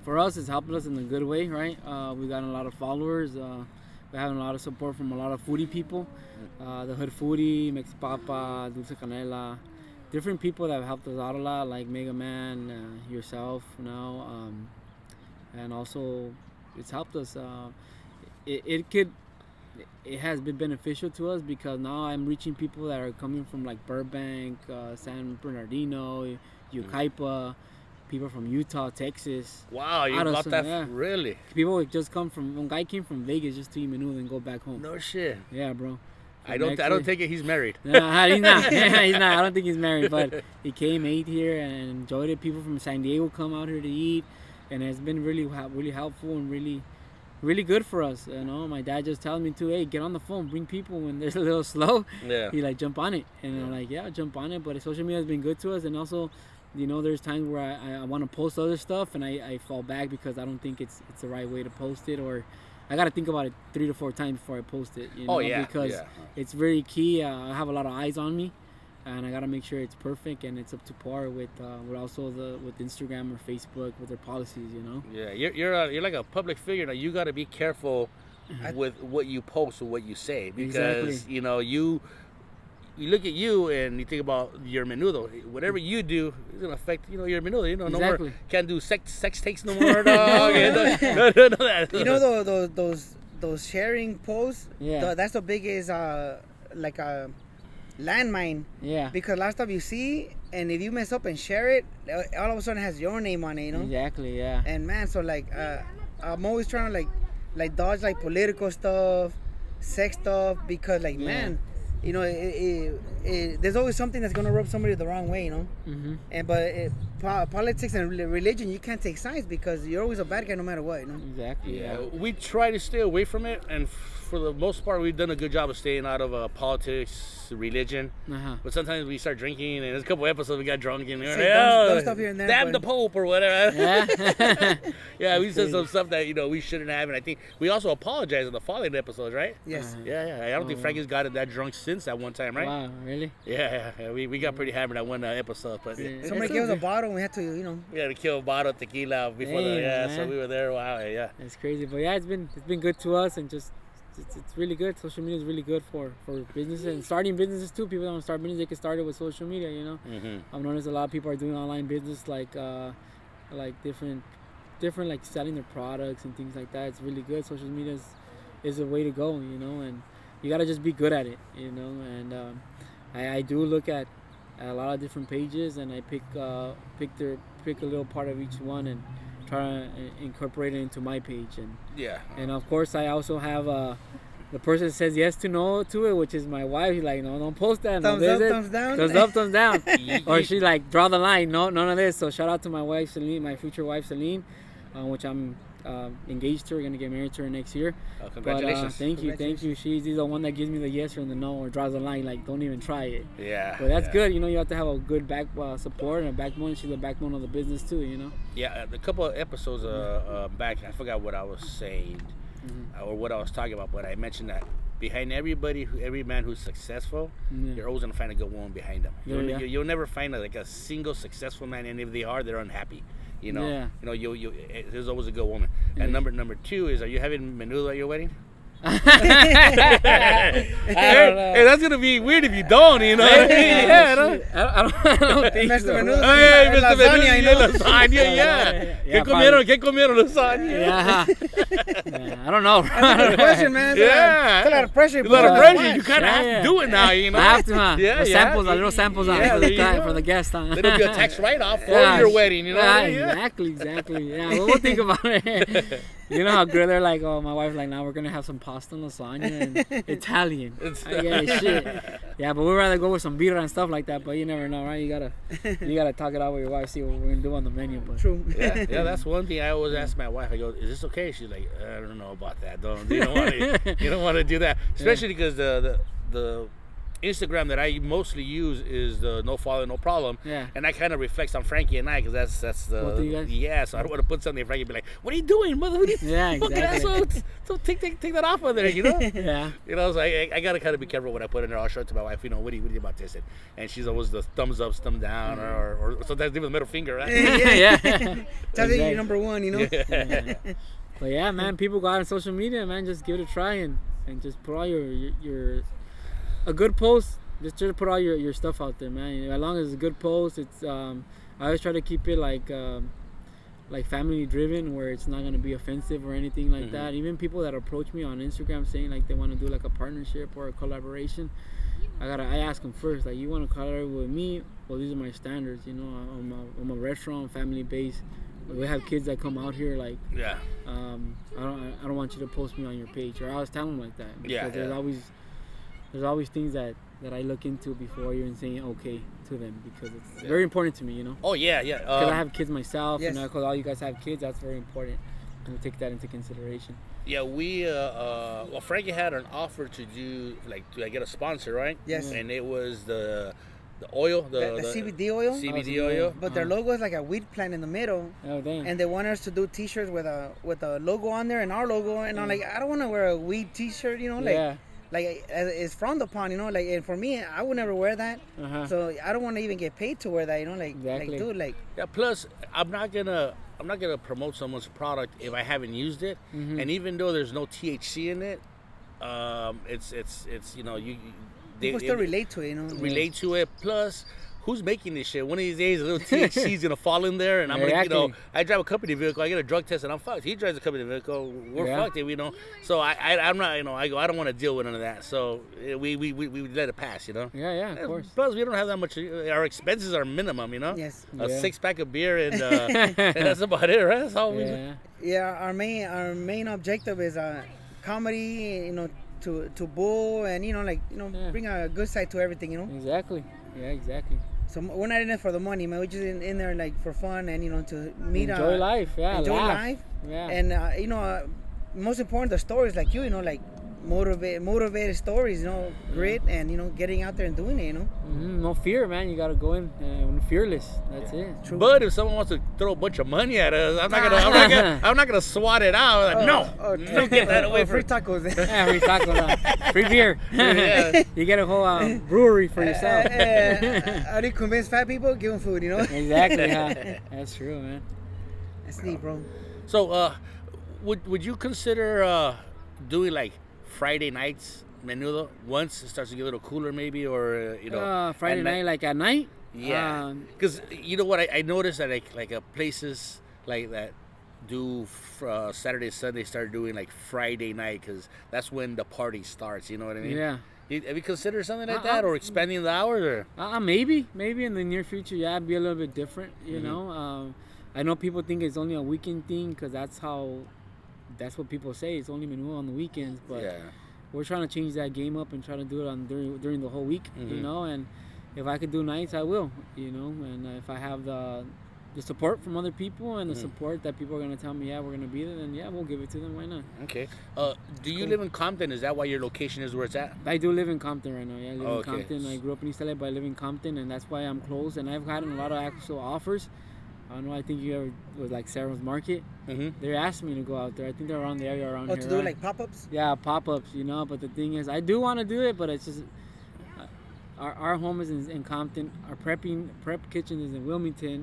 for us, it's helped us in a good way, right? Uh, we got a lot of followers. Uh, we're having a lot of support from a lot of foodie people, uh, the Hood Foodie, Mexpapa, Dulce Canela, different people that have helped us out a lot, like Mega Man, uh, yourself now, um, and also it's helped us. Uh, it, it could. It has been beneficial to us because now I'm reaching people that are coming from like Burbank, uh, San Bernardino, Yucaipa, people from Utah, Texas. Wow, you got that? Yeah. Really? People just come from, one guy came from Vegas just to eat menudo and go back home. No shit. Yeah, bro. I don't, I don't think he's married. No, he's not. He's not. I don't think he's married, but he came, ate here and enjoyed it. People from San Diego come out here to eat, and it's been really, really helpful and really... really good for us, you know. My dad just tells me too, hey, get on the phone, bring people when they're a little slow. Yeah. He like jump on it, and yeah. I'm like, yeah, jump on it. But social media has been good to us, and also, you know, there's times where I, I, I want to post other stuff, and I, I fall back because I don't think it's it's the right way to post it, or I gotta think about it three to four times before I post it. You know, oh yeah. Because yeah. it's very key. Uh, I have a lot of eyes on me, and I gotta make sure it's perfect and it's up to par with uh, with also the with Instagram or Facebook with their policies, you know. Yeah, you're you're a, you're like a public figure now. You gotta be careful with what you post or what you say because exactly. you know you you look at you and you think about your menudo. Whatever you do is gonna affect you know your menudo. You know, exactly. no more can't do sex sex takes no more. Dog. no, no, no, no, no, no. You know those those those sharing posts. Yeah, the, that's the biggest uh like a. landmine, yeah. Because last time you see, and if you mess up and share it, all of a sudden it has your name on it, you know. Exactly, yeah. And man, so like, uh, I'm always trying to like, like dodge like political stuff, sex stuff, because like yeah. man, you know, it, it, it, there's always something that's gonna rub somebody the wrong way, you know. Mm-hmm. And but it, po- politics and religion, you can't take sides because you're always a bad guy no matter what, you know. Exactly. Yeah, yeah. We try to stay away from it, and f- for the most part, we've done a good job of staying out of uh, politics, religion. Uh-huh. But sometimes we start drinking, and there's a couple episodes we got drunk and we were like, oh, stuff here and there, damn but... the Pope or whatever. Yeah, yeah, we said some stuff that you know we shouldn't have, and I think we also apologized in the following episodes, right? Yes. Uh-huh. Yeah, yeah. I don't oh, think Frankie's got it that drunk since that one time, right? Wow, really? Yeah, yeah, yeah. We we got pretty hammered that one uh, episode, but yeah. Somebody gave us a bottle, and we had to, you know, we had to kill a bottle of tequila before hey, the yeah. Man. So we were there. Wow, yeah. That's crazy, but yeah, it's been it's been good to us, and just. It's, it's really good. Social media is really good for, for businesses and starting businesses too. People that want to start business, they can start it with social media, you know. Mm-hmm. I've noticed a lot of people are doing online business, like uh, like different different like selling their products and things like that. It's really good. Social media is, is a way to go, you know, and you gotta just be good at it, you know. And um, I, I do look at, at a lot of different pages, and I pick uh, pick their pick a little part of each one and try to incorporate it into my page. And yeah, and of course I also have uh the person that says yes to no to it, which is my wife. She's like, no, don't post that. Thumbs no, up, thumbs down. Thumbs up, thumbs down. Or she like draw the line. No, none of this. So shout out to my wife Celine, my future wife Celine, uh, which I'm uh, engaged to. We're gonna get married to her next year. Oh, congratulations! But, uh, thank you, congratulations. Thank you. She's the one that gives me the yes or the no, or draws the line. Like, don't even try it. Yeah. But that's yeah. good. You know, you have to have a good back uh, support and a backbone. She's the backbone of the business too. You know. Yeah, a couple of episodes uh, uh, back, I forgot what I was saying. Mm-hmm. Or what I was talking about, but I mentioned that behind everybody, who, every man who's successful, yeah. you're always gonna find a good woman behind them. Yeah, you'll, yeah. you'll never find a, like a single successful man, and if they are, they're unhappy. You know, yeah. you know, you you. There's always a good woman. Yeah. And number number two is, are you having menudo at your wedding? hey, hey, that's gonna be weird if you don't, you know. I mean? Yeah, oh, I don't, I don't think so. Hey, Mister Menudo, you know, lasagna, yeah. ¿Qué comieron? ¿Qué comieron lasagna? Yeah. yeah, I don't know. That's a question, man. Yeah, a lot of pressure. A lot of pressure. You kind of have to do it now, you know. I have to, huh? Yeah, yeah. Samples, a little samples on yeah, for the guy, for the guest, huh? It'll be a tax write-off for yeah, your wedding, you know. Yeah, exactly, exactly. Yeah, we'll think about it. You know how good they're like, oh, my wife's like, now we're going to have some pasta and lasagna and Italian. Yeah, shit. Yeah, but we'd rather go with some beer and stuff like that, but you never know, right? You got to you gotta talk it out with your wife, see what we're going to do on the menu. But. True. Yeah, yeah, that's one thing I always ask my wife. I go, is this okay? She's like, I don't know about that. Don't, you don't want to do that. Especially yeah. because the, the the Instagram that I mostly use is the no follow, no problem. Yeah. And that kind of reflects on Frankie and I because that's, that's the, what do you guys? Yeah, so I don't want to put something in Frankie and be like, what are you doing, mother? What are you yeah, exactly. asshole? So take, take, take that off of there, you know? yeah. You know, so I, I got to kind of be careful what I put in there. I'll show it to my wife, you know, what do you, what do you about this? And, and she's always the thumbs up, thumbs down, mm-hmm. or, or, or sometimes even the middle finger, right? yeah. yeah. Tell exactly. you number one, you know? Yeah. yeah. But yeah, man, people go out on social media, man, just give it a try and, and just put all your, your, your, a good post, just try to put all your, your stuff out there, man. You know, as long as it's a good post, it's, um, I always try to keep it like, um, like family driven where it's not going to be offensive or anything like mm-hmm. that. Even people that approach me on Instagram saying like they want to do like a partnership or a collaboration, I gotta, I ask them first, like, you want to collaborate with me? Well, these are my standards, you know, I'm a, I'm a restaurant, family based. We have kids that come out here like, yeah. Um, I don't, I don't want you to post me on your page, or I was telling them like that. Because yeah, yeah. there's always, there's always things that, that I look into before you're saying okay to them because it's yeah. very important to me, you know. Oh yeah, yeah. Because um, I have kids myself, yes. you know. Because all you guys have kids, that's very important. I'm gonna take that into consideration. Yeah, we uh, uh, well, Frankie had an offer to do like to like, get a sponsor, right? Yes. Yeah. And it was the. The oil, the, the, the, the C B D oil, C B D oil. But uh-huh. their logo is like a weed plant in the middle. Oh damn! And they want us to do T-shirts with a with a logo on there and our logo. And mm. I'm like, I don't want to wear a weed T-shirt, you know, like yeah. like it's frowned upon, you know. Like, and for me, I would never wear that. Uh-huh. So I don't want to even get paid to wear that, you know. Like, exactly. like dude, like yeah. Plus, I'm not gonna. I'm not gonna promote someone's product if I haven't used it. Mm-hmm. And even though there's no T H C in it, um, it's it's it's you know you. They, People still it, relate to it, you know. Relate yeah. to it. Plus, who's making this shit? One of these days, a little T H C is gonna fall in there, and I'm yeah, like, you know, I drive a company vehicle. I get a drug test, and I'm fucked. He drives a company vehicle. We're yeah. fucked, you know. So I, I, I'm not, you know, I go. I don't want to deal with none of that. So we, we, we, we let it pass, you know. Yeah, yeah, of course. Plus, we don't have that much. Our expenses are minimum, you know. Yes. A yeah. six pack of beer, and, uh, and that's about it, right? That's all yeah. we do. Yeah. Our main, our main objective is uh, comedy, you know. to to bull and, you know, like, you know, yeah. bring a good side to everything, you know? Exactly. Yeah, exactly. So we're not in it for the money, man. We're just in, in there, like, for fun and, you know, to meet enjoy our... life, yeah, enjoy laugh. life. Yeah. And, uh, you know, uh, most important, the stories like you, you know, like, motivate, motivated stories, you know, grit yeah. and, you know, getting out there and doing it, you know? Mm-hmm. No fear, man. You got to go in uh, fearless. That's yeah. it. True. But if someone wants to throw a bunch of money at us, I'm not going to I'm not gonna swat it out. Like, oh, no. Oh, don't get that away. Oh, free tacos. yeah, free tacos. Uh, free beer. Yeah. You get a whole uh, brewery for yourself. Uh, uh, how do you convince fat people? Give them food, you know? Exactly. Yeah. That's true, man. That's neat, bro. So, uh, would, would you consider uh, doing, like, Friday nights menudo once it starts to get a little cooler, maybe, or uh, you know, uh, Friday night, night like at night, yeah, because um, you know what, I, I noticed that like like uh, places like that do uh, Saturday, Sunday start doing like Friday night because that's when the party starts, you know what I mean? Yeah. Have you considered something like uh, that, or expanding the hours, or uh, maybe maybe in the near future? Yeah, it'd be a little bit different, you mm-hmm. know. um, I know people think it's only a weekend thing because that's how That's what people say. It's only menudo on the weekends, but yeah. we're trying to change that game up and try to do it on during during the whole week, mm-hmm. you know. And if I could do nights, I will, you know. And if I have the the support from other people and the mm-hmm. support that people are gonna tell me, yeah, we're gonna be there, then yeah, we'll give it to them. Why not? Okay. Uh, do you cool. live in Compton? Is that why your location is where it's at? I do live in Compton right now. Yeah, I live oh, in Compton. Okay. I grew up in East L A, but I live in Compton, and that's why I'm close. And I've gotten a lot of actual offers. I don't know, I think you ever was like Sarah's Market. Mm-hmm. They asked me to go out there. I think they're around the area around oh, here. Oh, to do right? like pop-ups? Yeah, pop-ups, you know. But the thing is, I do want to do it, but it's just uh, our our home is in, in Compton. Our prepping prep kitchen is in Wilmington,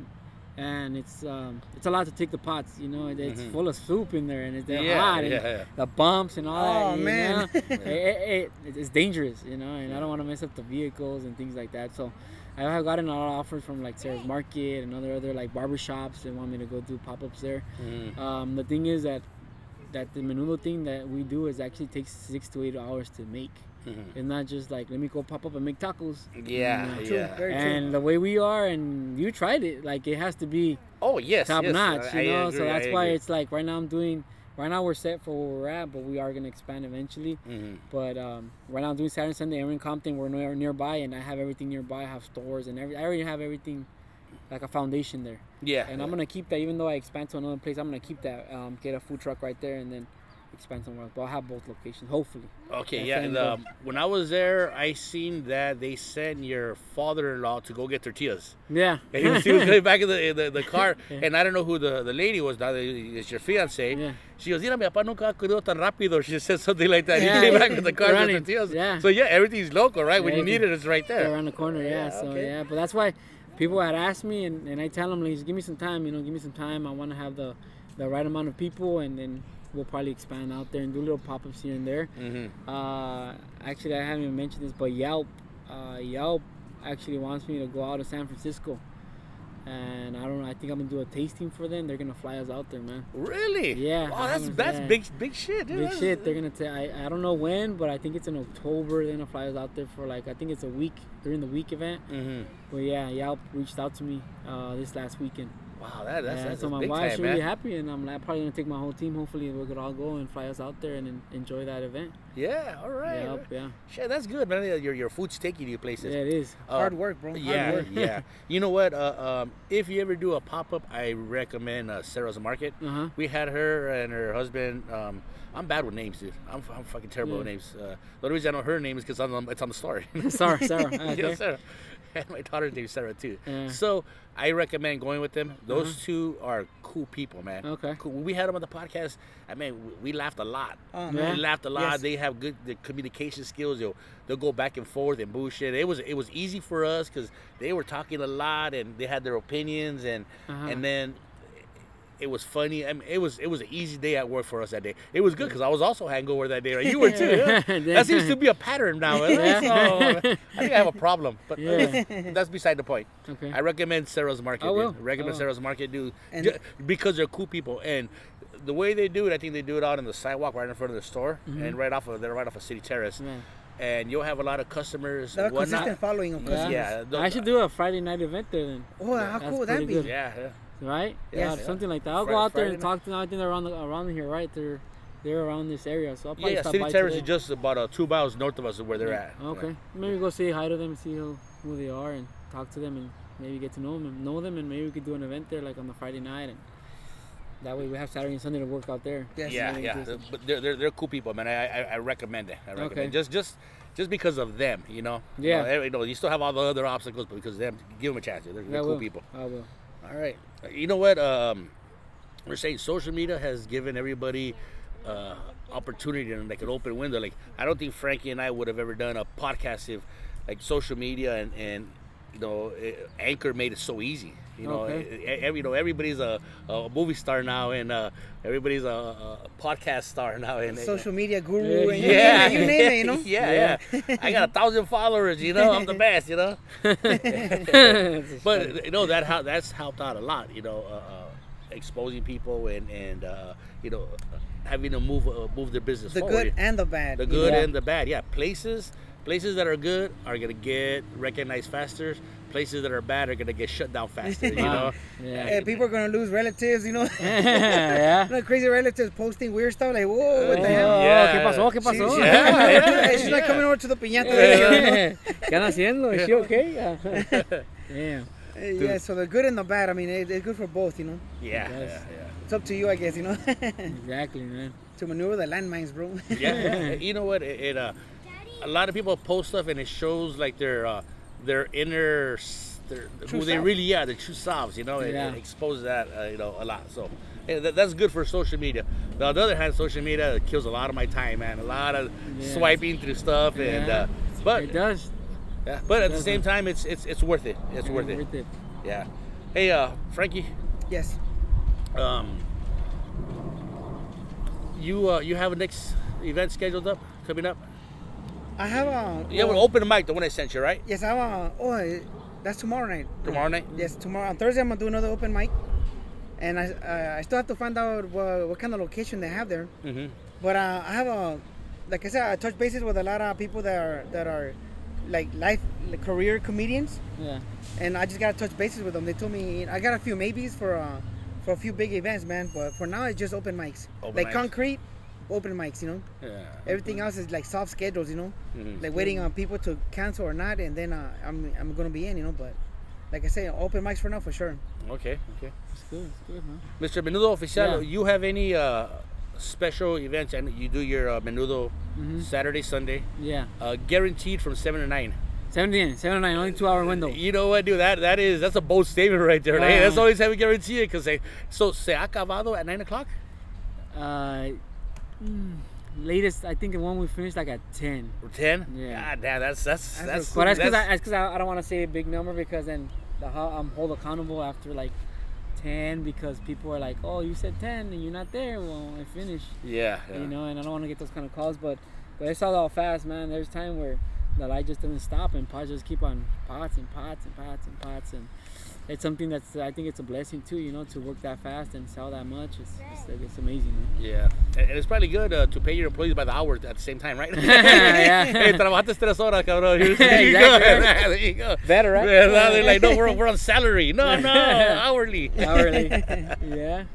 and it's um, it's a lot to take the pots. You know, it, it's mm-hmm. full of soup in there, and it's yeah, hot, and yeah, yeah. the bumps and all oh, that. Oh man, know? it, it, it, it's dangerous, you know. And I don't want to mess up the vehicles and things like that. So. I have gotten a lot of offers from like Sarah's Market and other other like barbershops. They want me to go do pop-ups there. Mm. Um, the thing is that that the menudo thing that we do is actually takes six to eight hours to make. Mm-hmm. It's not just like, let me go pop up and make tacos. Yeah, mm-hmm. yeah. True, very and true. The way we are, and you tried it, like it has to be oh yes, top yes. notch. You I know, agree, so that's I why agree. It's like right now I'm doing. Right now we're set for where we're at, but we are gonna expand eventually. Mm-hmm. But um, right now I'm doing Saturday, Sunday. We're in Compton. We're near, nearby, and I have everything nearby. I have stores and every. I already have everything, like a foundation there. Yeah. And yeah. I'm gonna keep that, even though I expand to another place. I'm gonna keep that. Um, get a food truck right there, and then expand somewhere else. But I'll have both locations, hopefully. Okay. That's yeah. And um, when I was there, I seen that they sent your father-in-law to go get tortillas. Yeah. And he was, he was going back in the in the, the car, yeah. and I don't know who the, the lady was. Now it's your fiance. Yeah. She goes, "Mira, mi papá nunca ha corrido tan rápido." She said something like that. Yeah, he came yeah, back with the car and tortillas. Yeah. So yeah, everything's local, right? Yeah, when you need it, it's right there. Around the corner, yeah. yeah so okay. yeah, but that's why people had asked me, and, and I tell them, like, give me some time. You know, give me some time. I want to have the the right amount of people, and then we'll probably expand out there and do little pop-ups here and there. Mm-hmm. Uh, actually, I haven't even mentioned this, but Yelp, uh, Yelp actually wants me to go out to San Francisco. And I don't know, I think I'm gonna do a tasting for them. They're gonna fly us out there, man. Really? Yeah. Oh, that's that's that. big big shit, dude. Big that's... shit. They're gonna t- I, I don't know when, but I think it's in October. They're gonna fly us out there for like, I think it's a week, during the week event. Mm-hmm. But yeah, Yelp reached out to me uh, this last weekend. Wow, that, that's, yeah, that's so my big wife's time, really man. Happy, and I'm like, probably gonna take my whole team. Hopefully, we could all go and fly us out there and en- enjoy that event. Yeah, all right. Yep, yeah. Shit, that's good, man. Your your food's taking you places. Yeah, it is. Uh, Hard work, bro. Hard yeah, work. yeah. You know what? Uh, um, if you ever do a pop up, I recommend uh, Sarah's Market. Uh-huh. We had her and her husband. Um, I'm bad with names, dude. I'm I'm fucking terrible yeah. with names. Uh, the reason I know her name is because it's on the story. Sarah, Sarah, okay. yeah, Sarah. And my daughter's named Sarah too. Yeah. So I recommend going with them. Those uh-huh. two are cool people, man. Okay. Cool. When we had them on the podcast, I mean, we laughed a lot. Uh, we yeah. laughed a lot. Yes. They have good the communication skills. They'll, they'll go back and forth and bullshit. It was it was easy for us because they were talking a lot and they had their opinions and uh-huh. and then. It was funny. I mean, it was it was an easy day at work for us that day. It was good because I was also hangover that day. Right? You were too. Yeah? That seems to be a pattern now. Yeah. So, I think I have a problem, but yeah. that's beside the point. Okay. I recommend Sarah's Market. I will. I recommend I will. Sarah's Market, dude, and because they're cool people, and the way they do it, I think they do it out on the sidewalk right in front of the store, mm-hmm. and right off of they're right off of City Terrace. Yeah. And you'll have a lot of customers. They're consistent following of customers. Yeah. yeah I should do a Friday night event there then. Oh, yeah, how that's cool would that be? Good. Yeah. yeah. Right? Yes. Yeah, something like that. I'll Friday, go out there Friday and night. Talk to them. I think they're around, the, around here, right? They're, They're around this area, so I'll probably yeah, yeah, stop City by Terrace today. Is just about uh, two miles north of us of where they're yeah. at. Okay, yeah. maybe yeah. go say hi to them and see who, who they are and talk to them and maybe get to know them and know them and maybe we could do an event there like on the Friday night and that way we have Saturday and Sunday to work out there. Yes. Yeah, yeah, yeah. But they're, they're they're cool people, man. I I, I recommend it. I recommend okay. it. Just just just because of them, you know. Yeah. You know, you know, you still have all the other obstacles, but because of them, give them a chance. They're, they're yeah, cool will. people. I will. All right. You know what? Um, we're saying social media has given everybody uh, opportunity and like an open window. Like, I don't think Frankie and I would have ever done a podcast if, like, social media and, and you know, it, Anchor made it so easy. You know, okay. every, you know, everybody's a, a movie star now, and uh, everybody's a, a podcast star now, and social and, media guru, yeah, and yeah, you name it, you know, yeah, yeah. yeah. I got a thousand followers, you know, I'm the best, you know. But you know that how that's helped out a lot, you know, uh, uh, exposing people and and uh, you know, having to move uh, move their business. The forward. good and the bad. The good yeah. and the bad, yeah. Places places that are good are gonna get recognized faster. Places that are bad are gonna get shut down faster, you know. Yeah. Yeah, people are gonna lose relatives, you know. yeah. You know, crazy relatives posting weird stuff like, whoa, what the hell? Yeah. ¿Qué pasó? ¿Qué pasó? She's, yeah. Yeah. She's not coming over to the piñata. ¿Qué están haciendo? Is she okay? Yeah. Yeah. So the good and the bad. I mean, it's good for both, you know. Yeah. Yeah, yeah. It's up to you, I guess, you know. Exactly, man. To maneuver the landmines, bro. Yeah. You know what? It, it uh, a lot of people post stuff and it shows like their. Uh, their inner their, who they self. really are, the true selves, you know, and yeah. expose that uh, you know, a lot. So yeah, that, that's good for social media. Now, on the other hand, social media kills a lot of my time, man. A lot of yeah. swiping through stuff, yeah. and uh, but it does. Yeah, but it at does the same work. time, it's it's it's worth it. It's yeah, worth, it. worth it. Yeah. Hey, uh, Frankie. Yes. Um. You uh, you have a next event scheduled up coming up? I have a... You have an open mic, the one I sent you, right? Yes, I have a... Oh, that's tomorrow night. Tomorrow night? Yes, tomorrow. On Thursday, I'm going to do another open mic. And I uh, I still have to find out what, what kind of location they have there. Mm-hmm. But uh, I have a... Like I said, I touch bases with a lot of people that are, that are like, life, like career comedians. Yeah. And I just got to touch bases with them. They told me... I got a few maybes for, uh, for a few big events, man. But for now, it's just open mics. Open like mics. Concrete... Open mics, you know. Yeah. Everything else is like soft schedules, you know. Mm-hmm. Like waiting on people to cancel or not, and then uh, I'm I'm gonna be in, you know. But like I say, open mics for now for sure. Okay. Okay. It's good. It's good, man. Mister Menudo Oficial, yeah. you have any uh, special events? And you do your uh, Menudo mm-hmm. Saturday, Sunday. Yeah. Uh, guaranteed from seven to nine. seven to nine, only two hour window. You know what, dude? That that is that's a bold statement right there. Like, uh, hey, that's always how we guarantee it. Cause like, so se ha acabado at nine o'clock. Uh. Mm, latest, I think the one we finished like at ten. ten? Yeah. God damn, that's that's that's. that's cool. But that's because I, that's cause I, I don't want to say a big number because then the, I'm hold accountable after like ten because people are like, oh, you said ten and you're not there. Well, I finished. Yeah. yeah. You know, and I don't want to get those kind of calls, but but it's all out fast, man. There's time where the light just doesn't stop and pots just keep on pots and pots and pots and pots and. It's something that's, I think it's a blessing too, you know, to work that fast and sell that much. It's it's, it's amazing, man. Yeah. And it's probably good uh, to pay your employees by the hour at the same time, right? yeah. Hey, trabajaste tres horas, cabrón. Here, here you go. There you go. Better, right? Yeah, now they're like, no, we're, we're on salary. No, no, hourly. Hourly. Yeah.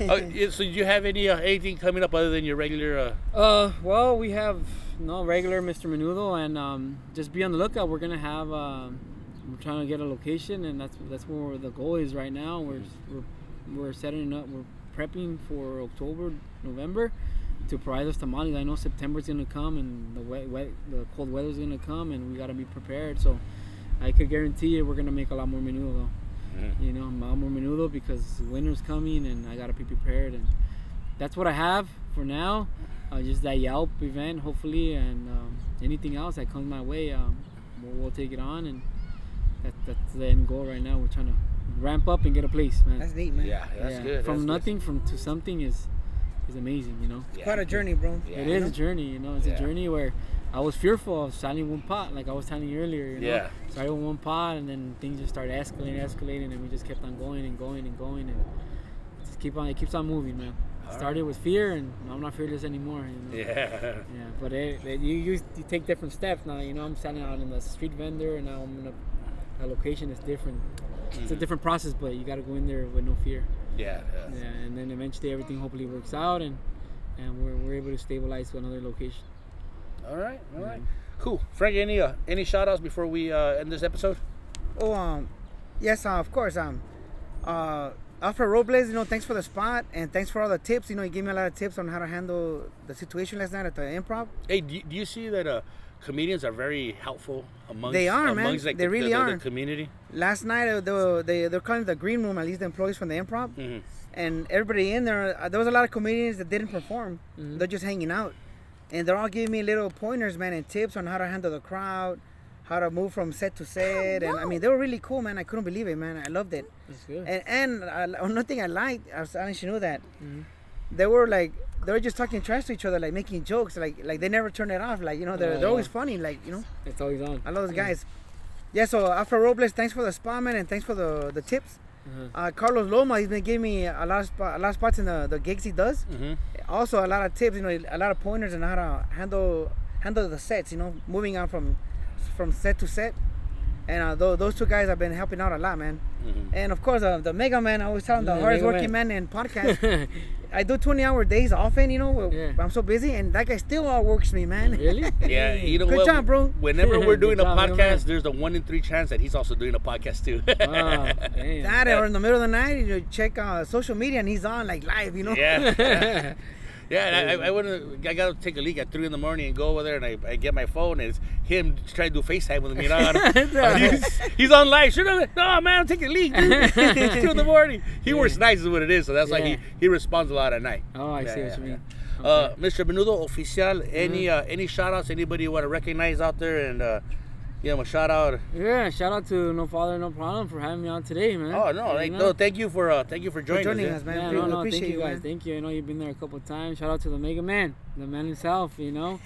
Uh, so do you have any uh, anything coming up other than your regular? Uh... uh, Well, we have no regular Mister Menudo, and um, just be on the lookout. We're going to have... Uh, We're trying to get a location, and that's that's where the goal is right now. We're we're, we're setting up, we're prepping for October, November, to provide us tamales. I know September's gonna come, and the wet, wet the cold weather's gonna come, and we gotta be prepared. So, I could guarantee you, we're gonna make a lot more menudo. Mm-hmm. You know, a lot more menudo because winter's coming, and I gotta be prepared. And that's what I have for now. Uh, just that Yelp event, hopefully, and um, anything else that comes my way, um, we'll, we'll take it on and. That, that's the end goal right now. We're trying to ramp up and get a place, man. That's neat, man. Yeah, that's yeah. good. From that's nothing, nice. from to something is is amazing, you know. It's yeah. quite a journey, bro. Yeah. It is a journey, you know. It's yeah. a journey where I was fearful of selling one pot, like I was telling you earlier. You know? Yeah. Started with one pot, and then things just started escalating, escalating, and we just kept on going and going and going, and just keep on. It keeps on moving, man. All Started right. with fear, and I'm not fearless anymore. You know? Yeah. Yeah. But it, it, you, you you take different steps now. You know, I'm selling out in the street vendor, and now I'm gonna. A location is different. Mm-hmm. It's a different process, but you got to go in there with no fear. Yeah, yeah. Yeah, and then eventually everything hopefully works out, and and we're, we're able to stabilize to another location. All right, all right. Cool. Frank, any uh, any shout outs before we uh, end this episode? Oh, um, yes, uh, of course. Um, uh, Alfred Robles, you know, thanks for the spot and thanks for all the tips. You know, he gave me a lot of tips on how to handle the situation last night at the improv. Hey, do you, do you see that uh, comedians are very helpful amongst they are, amongst, man. Like, they the, really the, the, are. The community. Last night, uh, the, they they're calling it the green room. At least the employees from the improv, mm-hmm. and everybody in there. Uh, there was a lot of comedians that didn't perform. Mm-hmm. They're just hanging out. And they're all giving me little pointers, man, and tips on how to handle the crowd, how to move from set to set. Oh, wow. And I mean, they were really cool, man. I couldn't believe it, man. I loved it. That's good. And, and uh, another thing I liked, I was telling you know that, mm-hmm. they were like, they were just talking trash to each other, like making jokes, like like they never turn it off. Like, you know, they're, oh, they're yeah. always funny, like, you know. It's always on. I love those yeah. guys. Yeah, so Alfred Robles, thanks for the spot, man, and thanks for the, the tips. Mm-hmm. Uh, Carlos Loma, he's been giving me a lot of, sp- a lot of spots in the, the gigs he does. Mm-hmm. Also, a lot of tips, you know, a lot of pointers on how to handle handle the sets, you know, moving on from from set to set. And uh, th- those two guys have been helping out a lot, man. Mm-hmm. And of course, uh, the Mega Man, I always tell him, the, the hardest Mega working man, man in podcast. I do twenty-hour days often, you know. Yeah. I'm so busy, and that guy still outworks me, man. Really? Yeah. You know, good well, job, bro. Whenever we're doing a job, podcast, there's a one in three chance that he's also doing a podcast too. Wow. Damn. That or in the middle of the night, you check uh, social media, and he's on like live, you know. Yeah. Yeah, I, I wouldn't. I gotta take a leak at three in the morning and go over there, and I, I get my phone, and it's him trying to do FaceTime with me. You know? he's, he's on live. Sure, no man, I'm taking a leak. Dude. It's two in the morning. He yeah. works nights is what it is, so that's yeah. why he, he responds a lot at night. Oh, I yeah, see yeah, what you yeah. mean. Uh, okay. Mister Menudo Oficial, any mm-hmm. uh, any shout outs? Anybody you want to recognize out there and uh, give them a shout out? Yeah, shout out to No Father No Problem for having me on today, man. Oh no, like, no, thank you for uh, thank you for joining, for joining us, us, man. Yeah, yeah, no, no, appreciate thank you guys. Man. Thank you. I know you've been there a couple of times. Shout out to the Mega Man, the man himself, you know.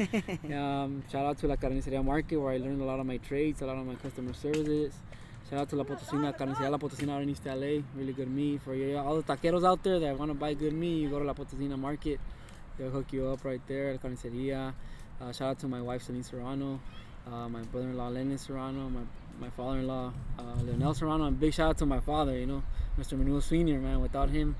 um, shout out to La Carniceria Market where I learned a lot of my trades, a lot of my customer services. Shout out to La Potosina Carniceria, La Potosina in East L A, really good meat for you. All the taqueros out there that want to buy good meat, you go to La Potosina Market. They'll hook you up right there. La Carniceria. Uh, shout out to my wife Celine Serrano. Uh, my brother-in-law Lennis Serrano, my my father-in-law uh, Lionel Serrano, and big shout out to my father, you know, Mister Manuel Senior Man. Without him,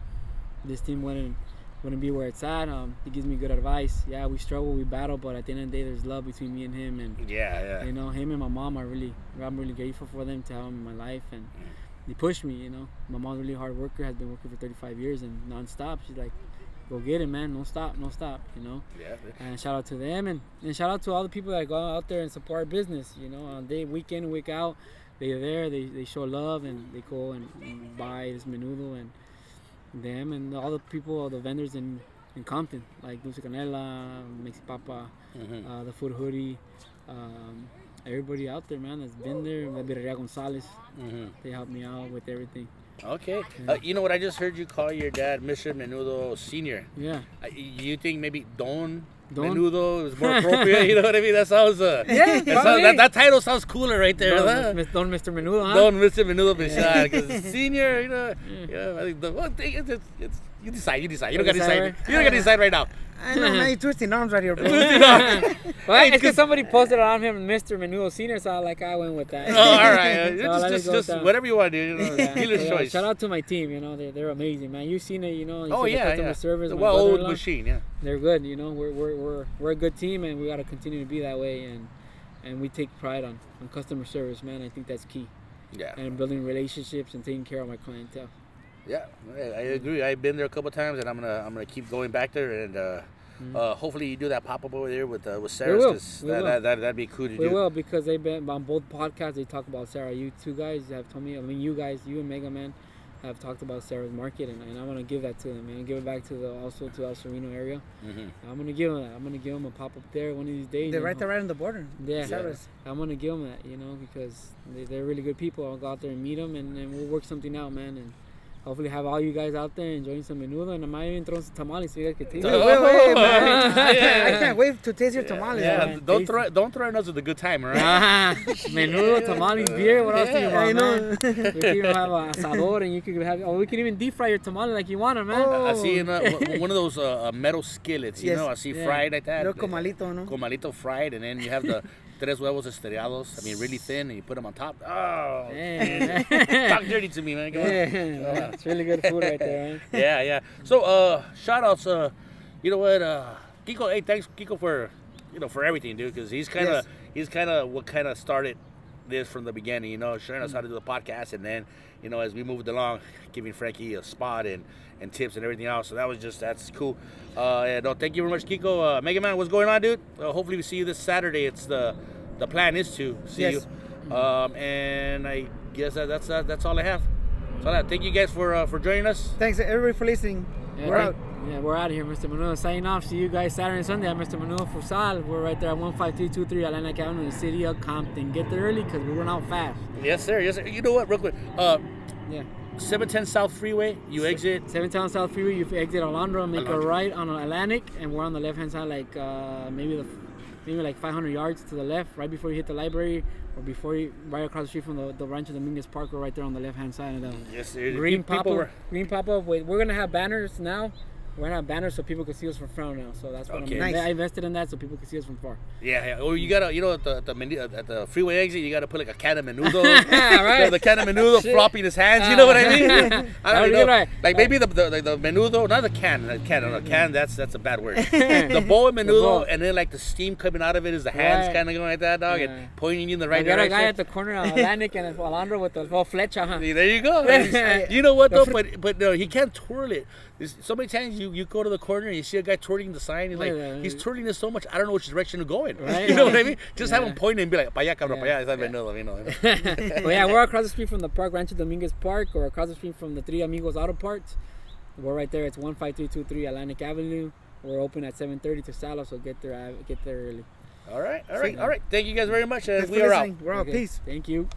this team wouldn't wouldn't be where it's at. Um, he gives me good advice. Yeah, we struggle, we battle, but at the end of the day, there's love between me and him, and yeah, yeah. you know, him and my mom are really, I'm really grateful for them to have him in my life, and they push me, you know. My mom's a really hard worker, has been working for thirty-five years and non-stop. She's like, go get it, man. No stop, no stop, you know? Yeah. And shout out to them, and, and shout out to all the people that go out there and support our business, you know? Uh, they week in, week out, they're there, they, they show love, and they go and, and buy this menudo, and them, and all the people, all the vendors in, in Compton, like Dulce Canela, Mexipapa, mm-hmm. uh, the Food Hoodie, um, everybody out there, man, that's been there, Barbería Gonzalez, mm-hmm. they helped me out with everything. Okay. Uh, you know what? I just heard you call your dad Mister Menudo Senior Yeah. Uh, you think maybe Don, Don Menudo is more appropriate? You know what I mean? That sounds. Uh, yeah. That, sounds, that, that title sounds cooler right there. Don, huh? Don Mister Menudo. Huh? Don Mister Menudo Bishad. Because Senior, you know. Yeah. I think the one thing it's, it's, it's, you decide. You decide. You don't got to decide. Right? You don't got to decide right now. I know, now you're twisting arms right here, bro. Well, it's because somebody posted on him, Mister Manuel Senior, so I like I went with that. Oh, all right. so just just, just, just whatever you want, dude. You know, yeah. Dealer's yeah. choice. Shout out to my team, you know, they're, they're amazing, man. You've seen it, you know. You've oh, seen yeah, the customer yeah. service. The well old machine, yeah. They're good, you know. We're, we're, we're, we're a good team, and we got to continue to be that way, and, and we take pride on, on customer service, man. I think that's key. Yeah. And building relationships and taking care of my clientele. Yeah, I agree. I've been there a couple of times, and I'm gonna I'm gonna keep going back there, and uh, mm-hmm. uh, hopefully you do that pop up over there with uh, with Sarah's. We will. Cause we that, will. That, that that'd be cool to we do. We will because they've been on both podcasts. They talk about Sarah. You two guys have told me. I mean, you guys, you and Mega Man, have talked about Sarah's Market, and, and I'm gonna give that to them. And give it back to the also to El Sereno area. Mm-hmm. I'm gonna give them that. I'm gonna give them a pop up there one of these days. They're right know. There, right on the border. Yeah, Sarah's. I'm gonna give them that, you know, because they, they're really good people. I'll go out there and meet them, and, and we'll work something out, man. And hopefully have all you guys out there enjoying some menudo, and I might even throw some tamales so you guys can taste it. Oh, wait, wait, wait, man. I, can't, I can't wait to taste your tamales. Yeah, yeah. Don't throw don't throw us with a good time, right? Menudo, tamales, beer. What else yeah, do you want, I know. Man? You can even have a asador, and you can have. Oh, we can even deep fry your tamales like you want it, man. Oh. I see in, uh, one of those uh, metal skillets, you yes. know. I see yeah. fried like that. Little comalito, no? Comalito fried, and then you have the. Tres huevos estrellados, I mean, really thin, and you put them on top. Oh, man. Talk dirty to me, man. Come yeah, on. It's really good food right there, man. Yeah, yeah. So, uh, shout outs. Uh, you know what, uh, Kiko, hey, thanks, Kiko, for, you know, for everything, dude, because he's kind of, yes. he's kind of what kind of started this from the beginning, you know, showing us how to do the podcast, and then, you know, as we moved along, giving Frankie a spot and, and tips and everything else, so that was just, that's cool. Uh, yeah, no, thank you very much, Kiko. Uh, Mega Man, what's going on, dude? Uh, hopefully we see you this Saturday. It's the, the plan is to see yes. you, um, and I guess that, that's, uh, that's all I have. So uh, thank you guys for, uh, for joining us. Thanks, everybody, for listening. Yeah, we're out. Yeah, we're out of here, Mister Manuel. Signing off. See you guys Saturday and Sunday at Mister Manuel Fusal. We're right there at one five three two three Atlantic Avenue in the city of Compton. Get there early because we run out fast. Yes, sir. Yes, sir. You know what? Real quick. Uh, yeah. seven ten South Freeway, you exit. seven ten South Freeway, you exit Alondra, make Alondra. a right on Atlantic, and we're on the left-hand side, like uh, maybe the maybe like five hundred yards to the left, right before you hit the library, or before you, right across the street from the, the Rancho Dominguez Park, or right there on the left-hand side of the yes, green pop-up. Green pop-up. Wait, we're going to have banners now. We're gonna have banners so people can see us from far now. So that's what okay. I'm nice. I invested in that so people can see us from far. Yeah, yeah. Or you gotta, you know, at the at the, at the freeway exit, you gotta put like a can of menudo. Right. The, the can of menudo flopping his hands. Uh, you know what I mean? I don't know. Right. Like maybe the the, the the menudo, not the can, the can, the can. That's that's a bad word. The bowl of menudo, the bowl. And then like the steam coming out of it is the hands right. kind of going like that, dog, yeah. and pointing you in the right direction. I got direction. A guy at the corner of Atlantic and Alondra with the whole flecha. Huh? There you go. You know what though? But but no, he can't twirl it. There's so many times. You, you go to the corner and you see a guy twirling the sign. He's like, yeah, he's twirling it so much, I don't know which direction to go in. Right? You know what I mean? Just yeah. have him point and be like, "Paya cabrón, paya." Yeah. Menudo, you know. Well, yeah, we're across the street from the park, Rancho Dominguez Park, or across the street from the Three Amigos Auto Parts. We're right there. It's one five three two three Atlantic Avenue. We're open at seven thirty to Salo, so get there, get there early. All right, all right, all right. Thank you guys very much. Uh, we are listening. out. We're out. Okay. Peace. Thank you.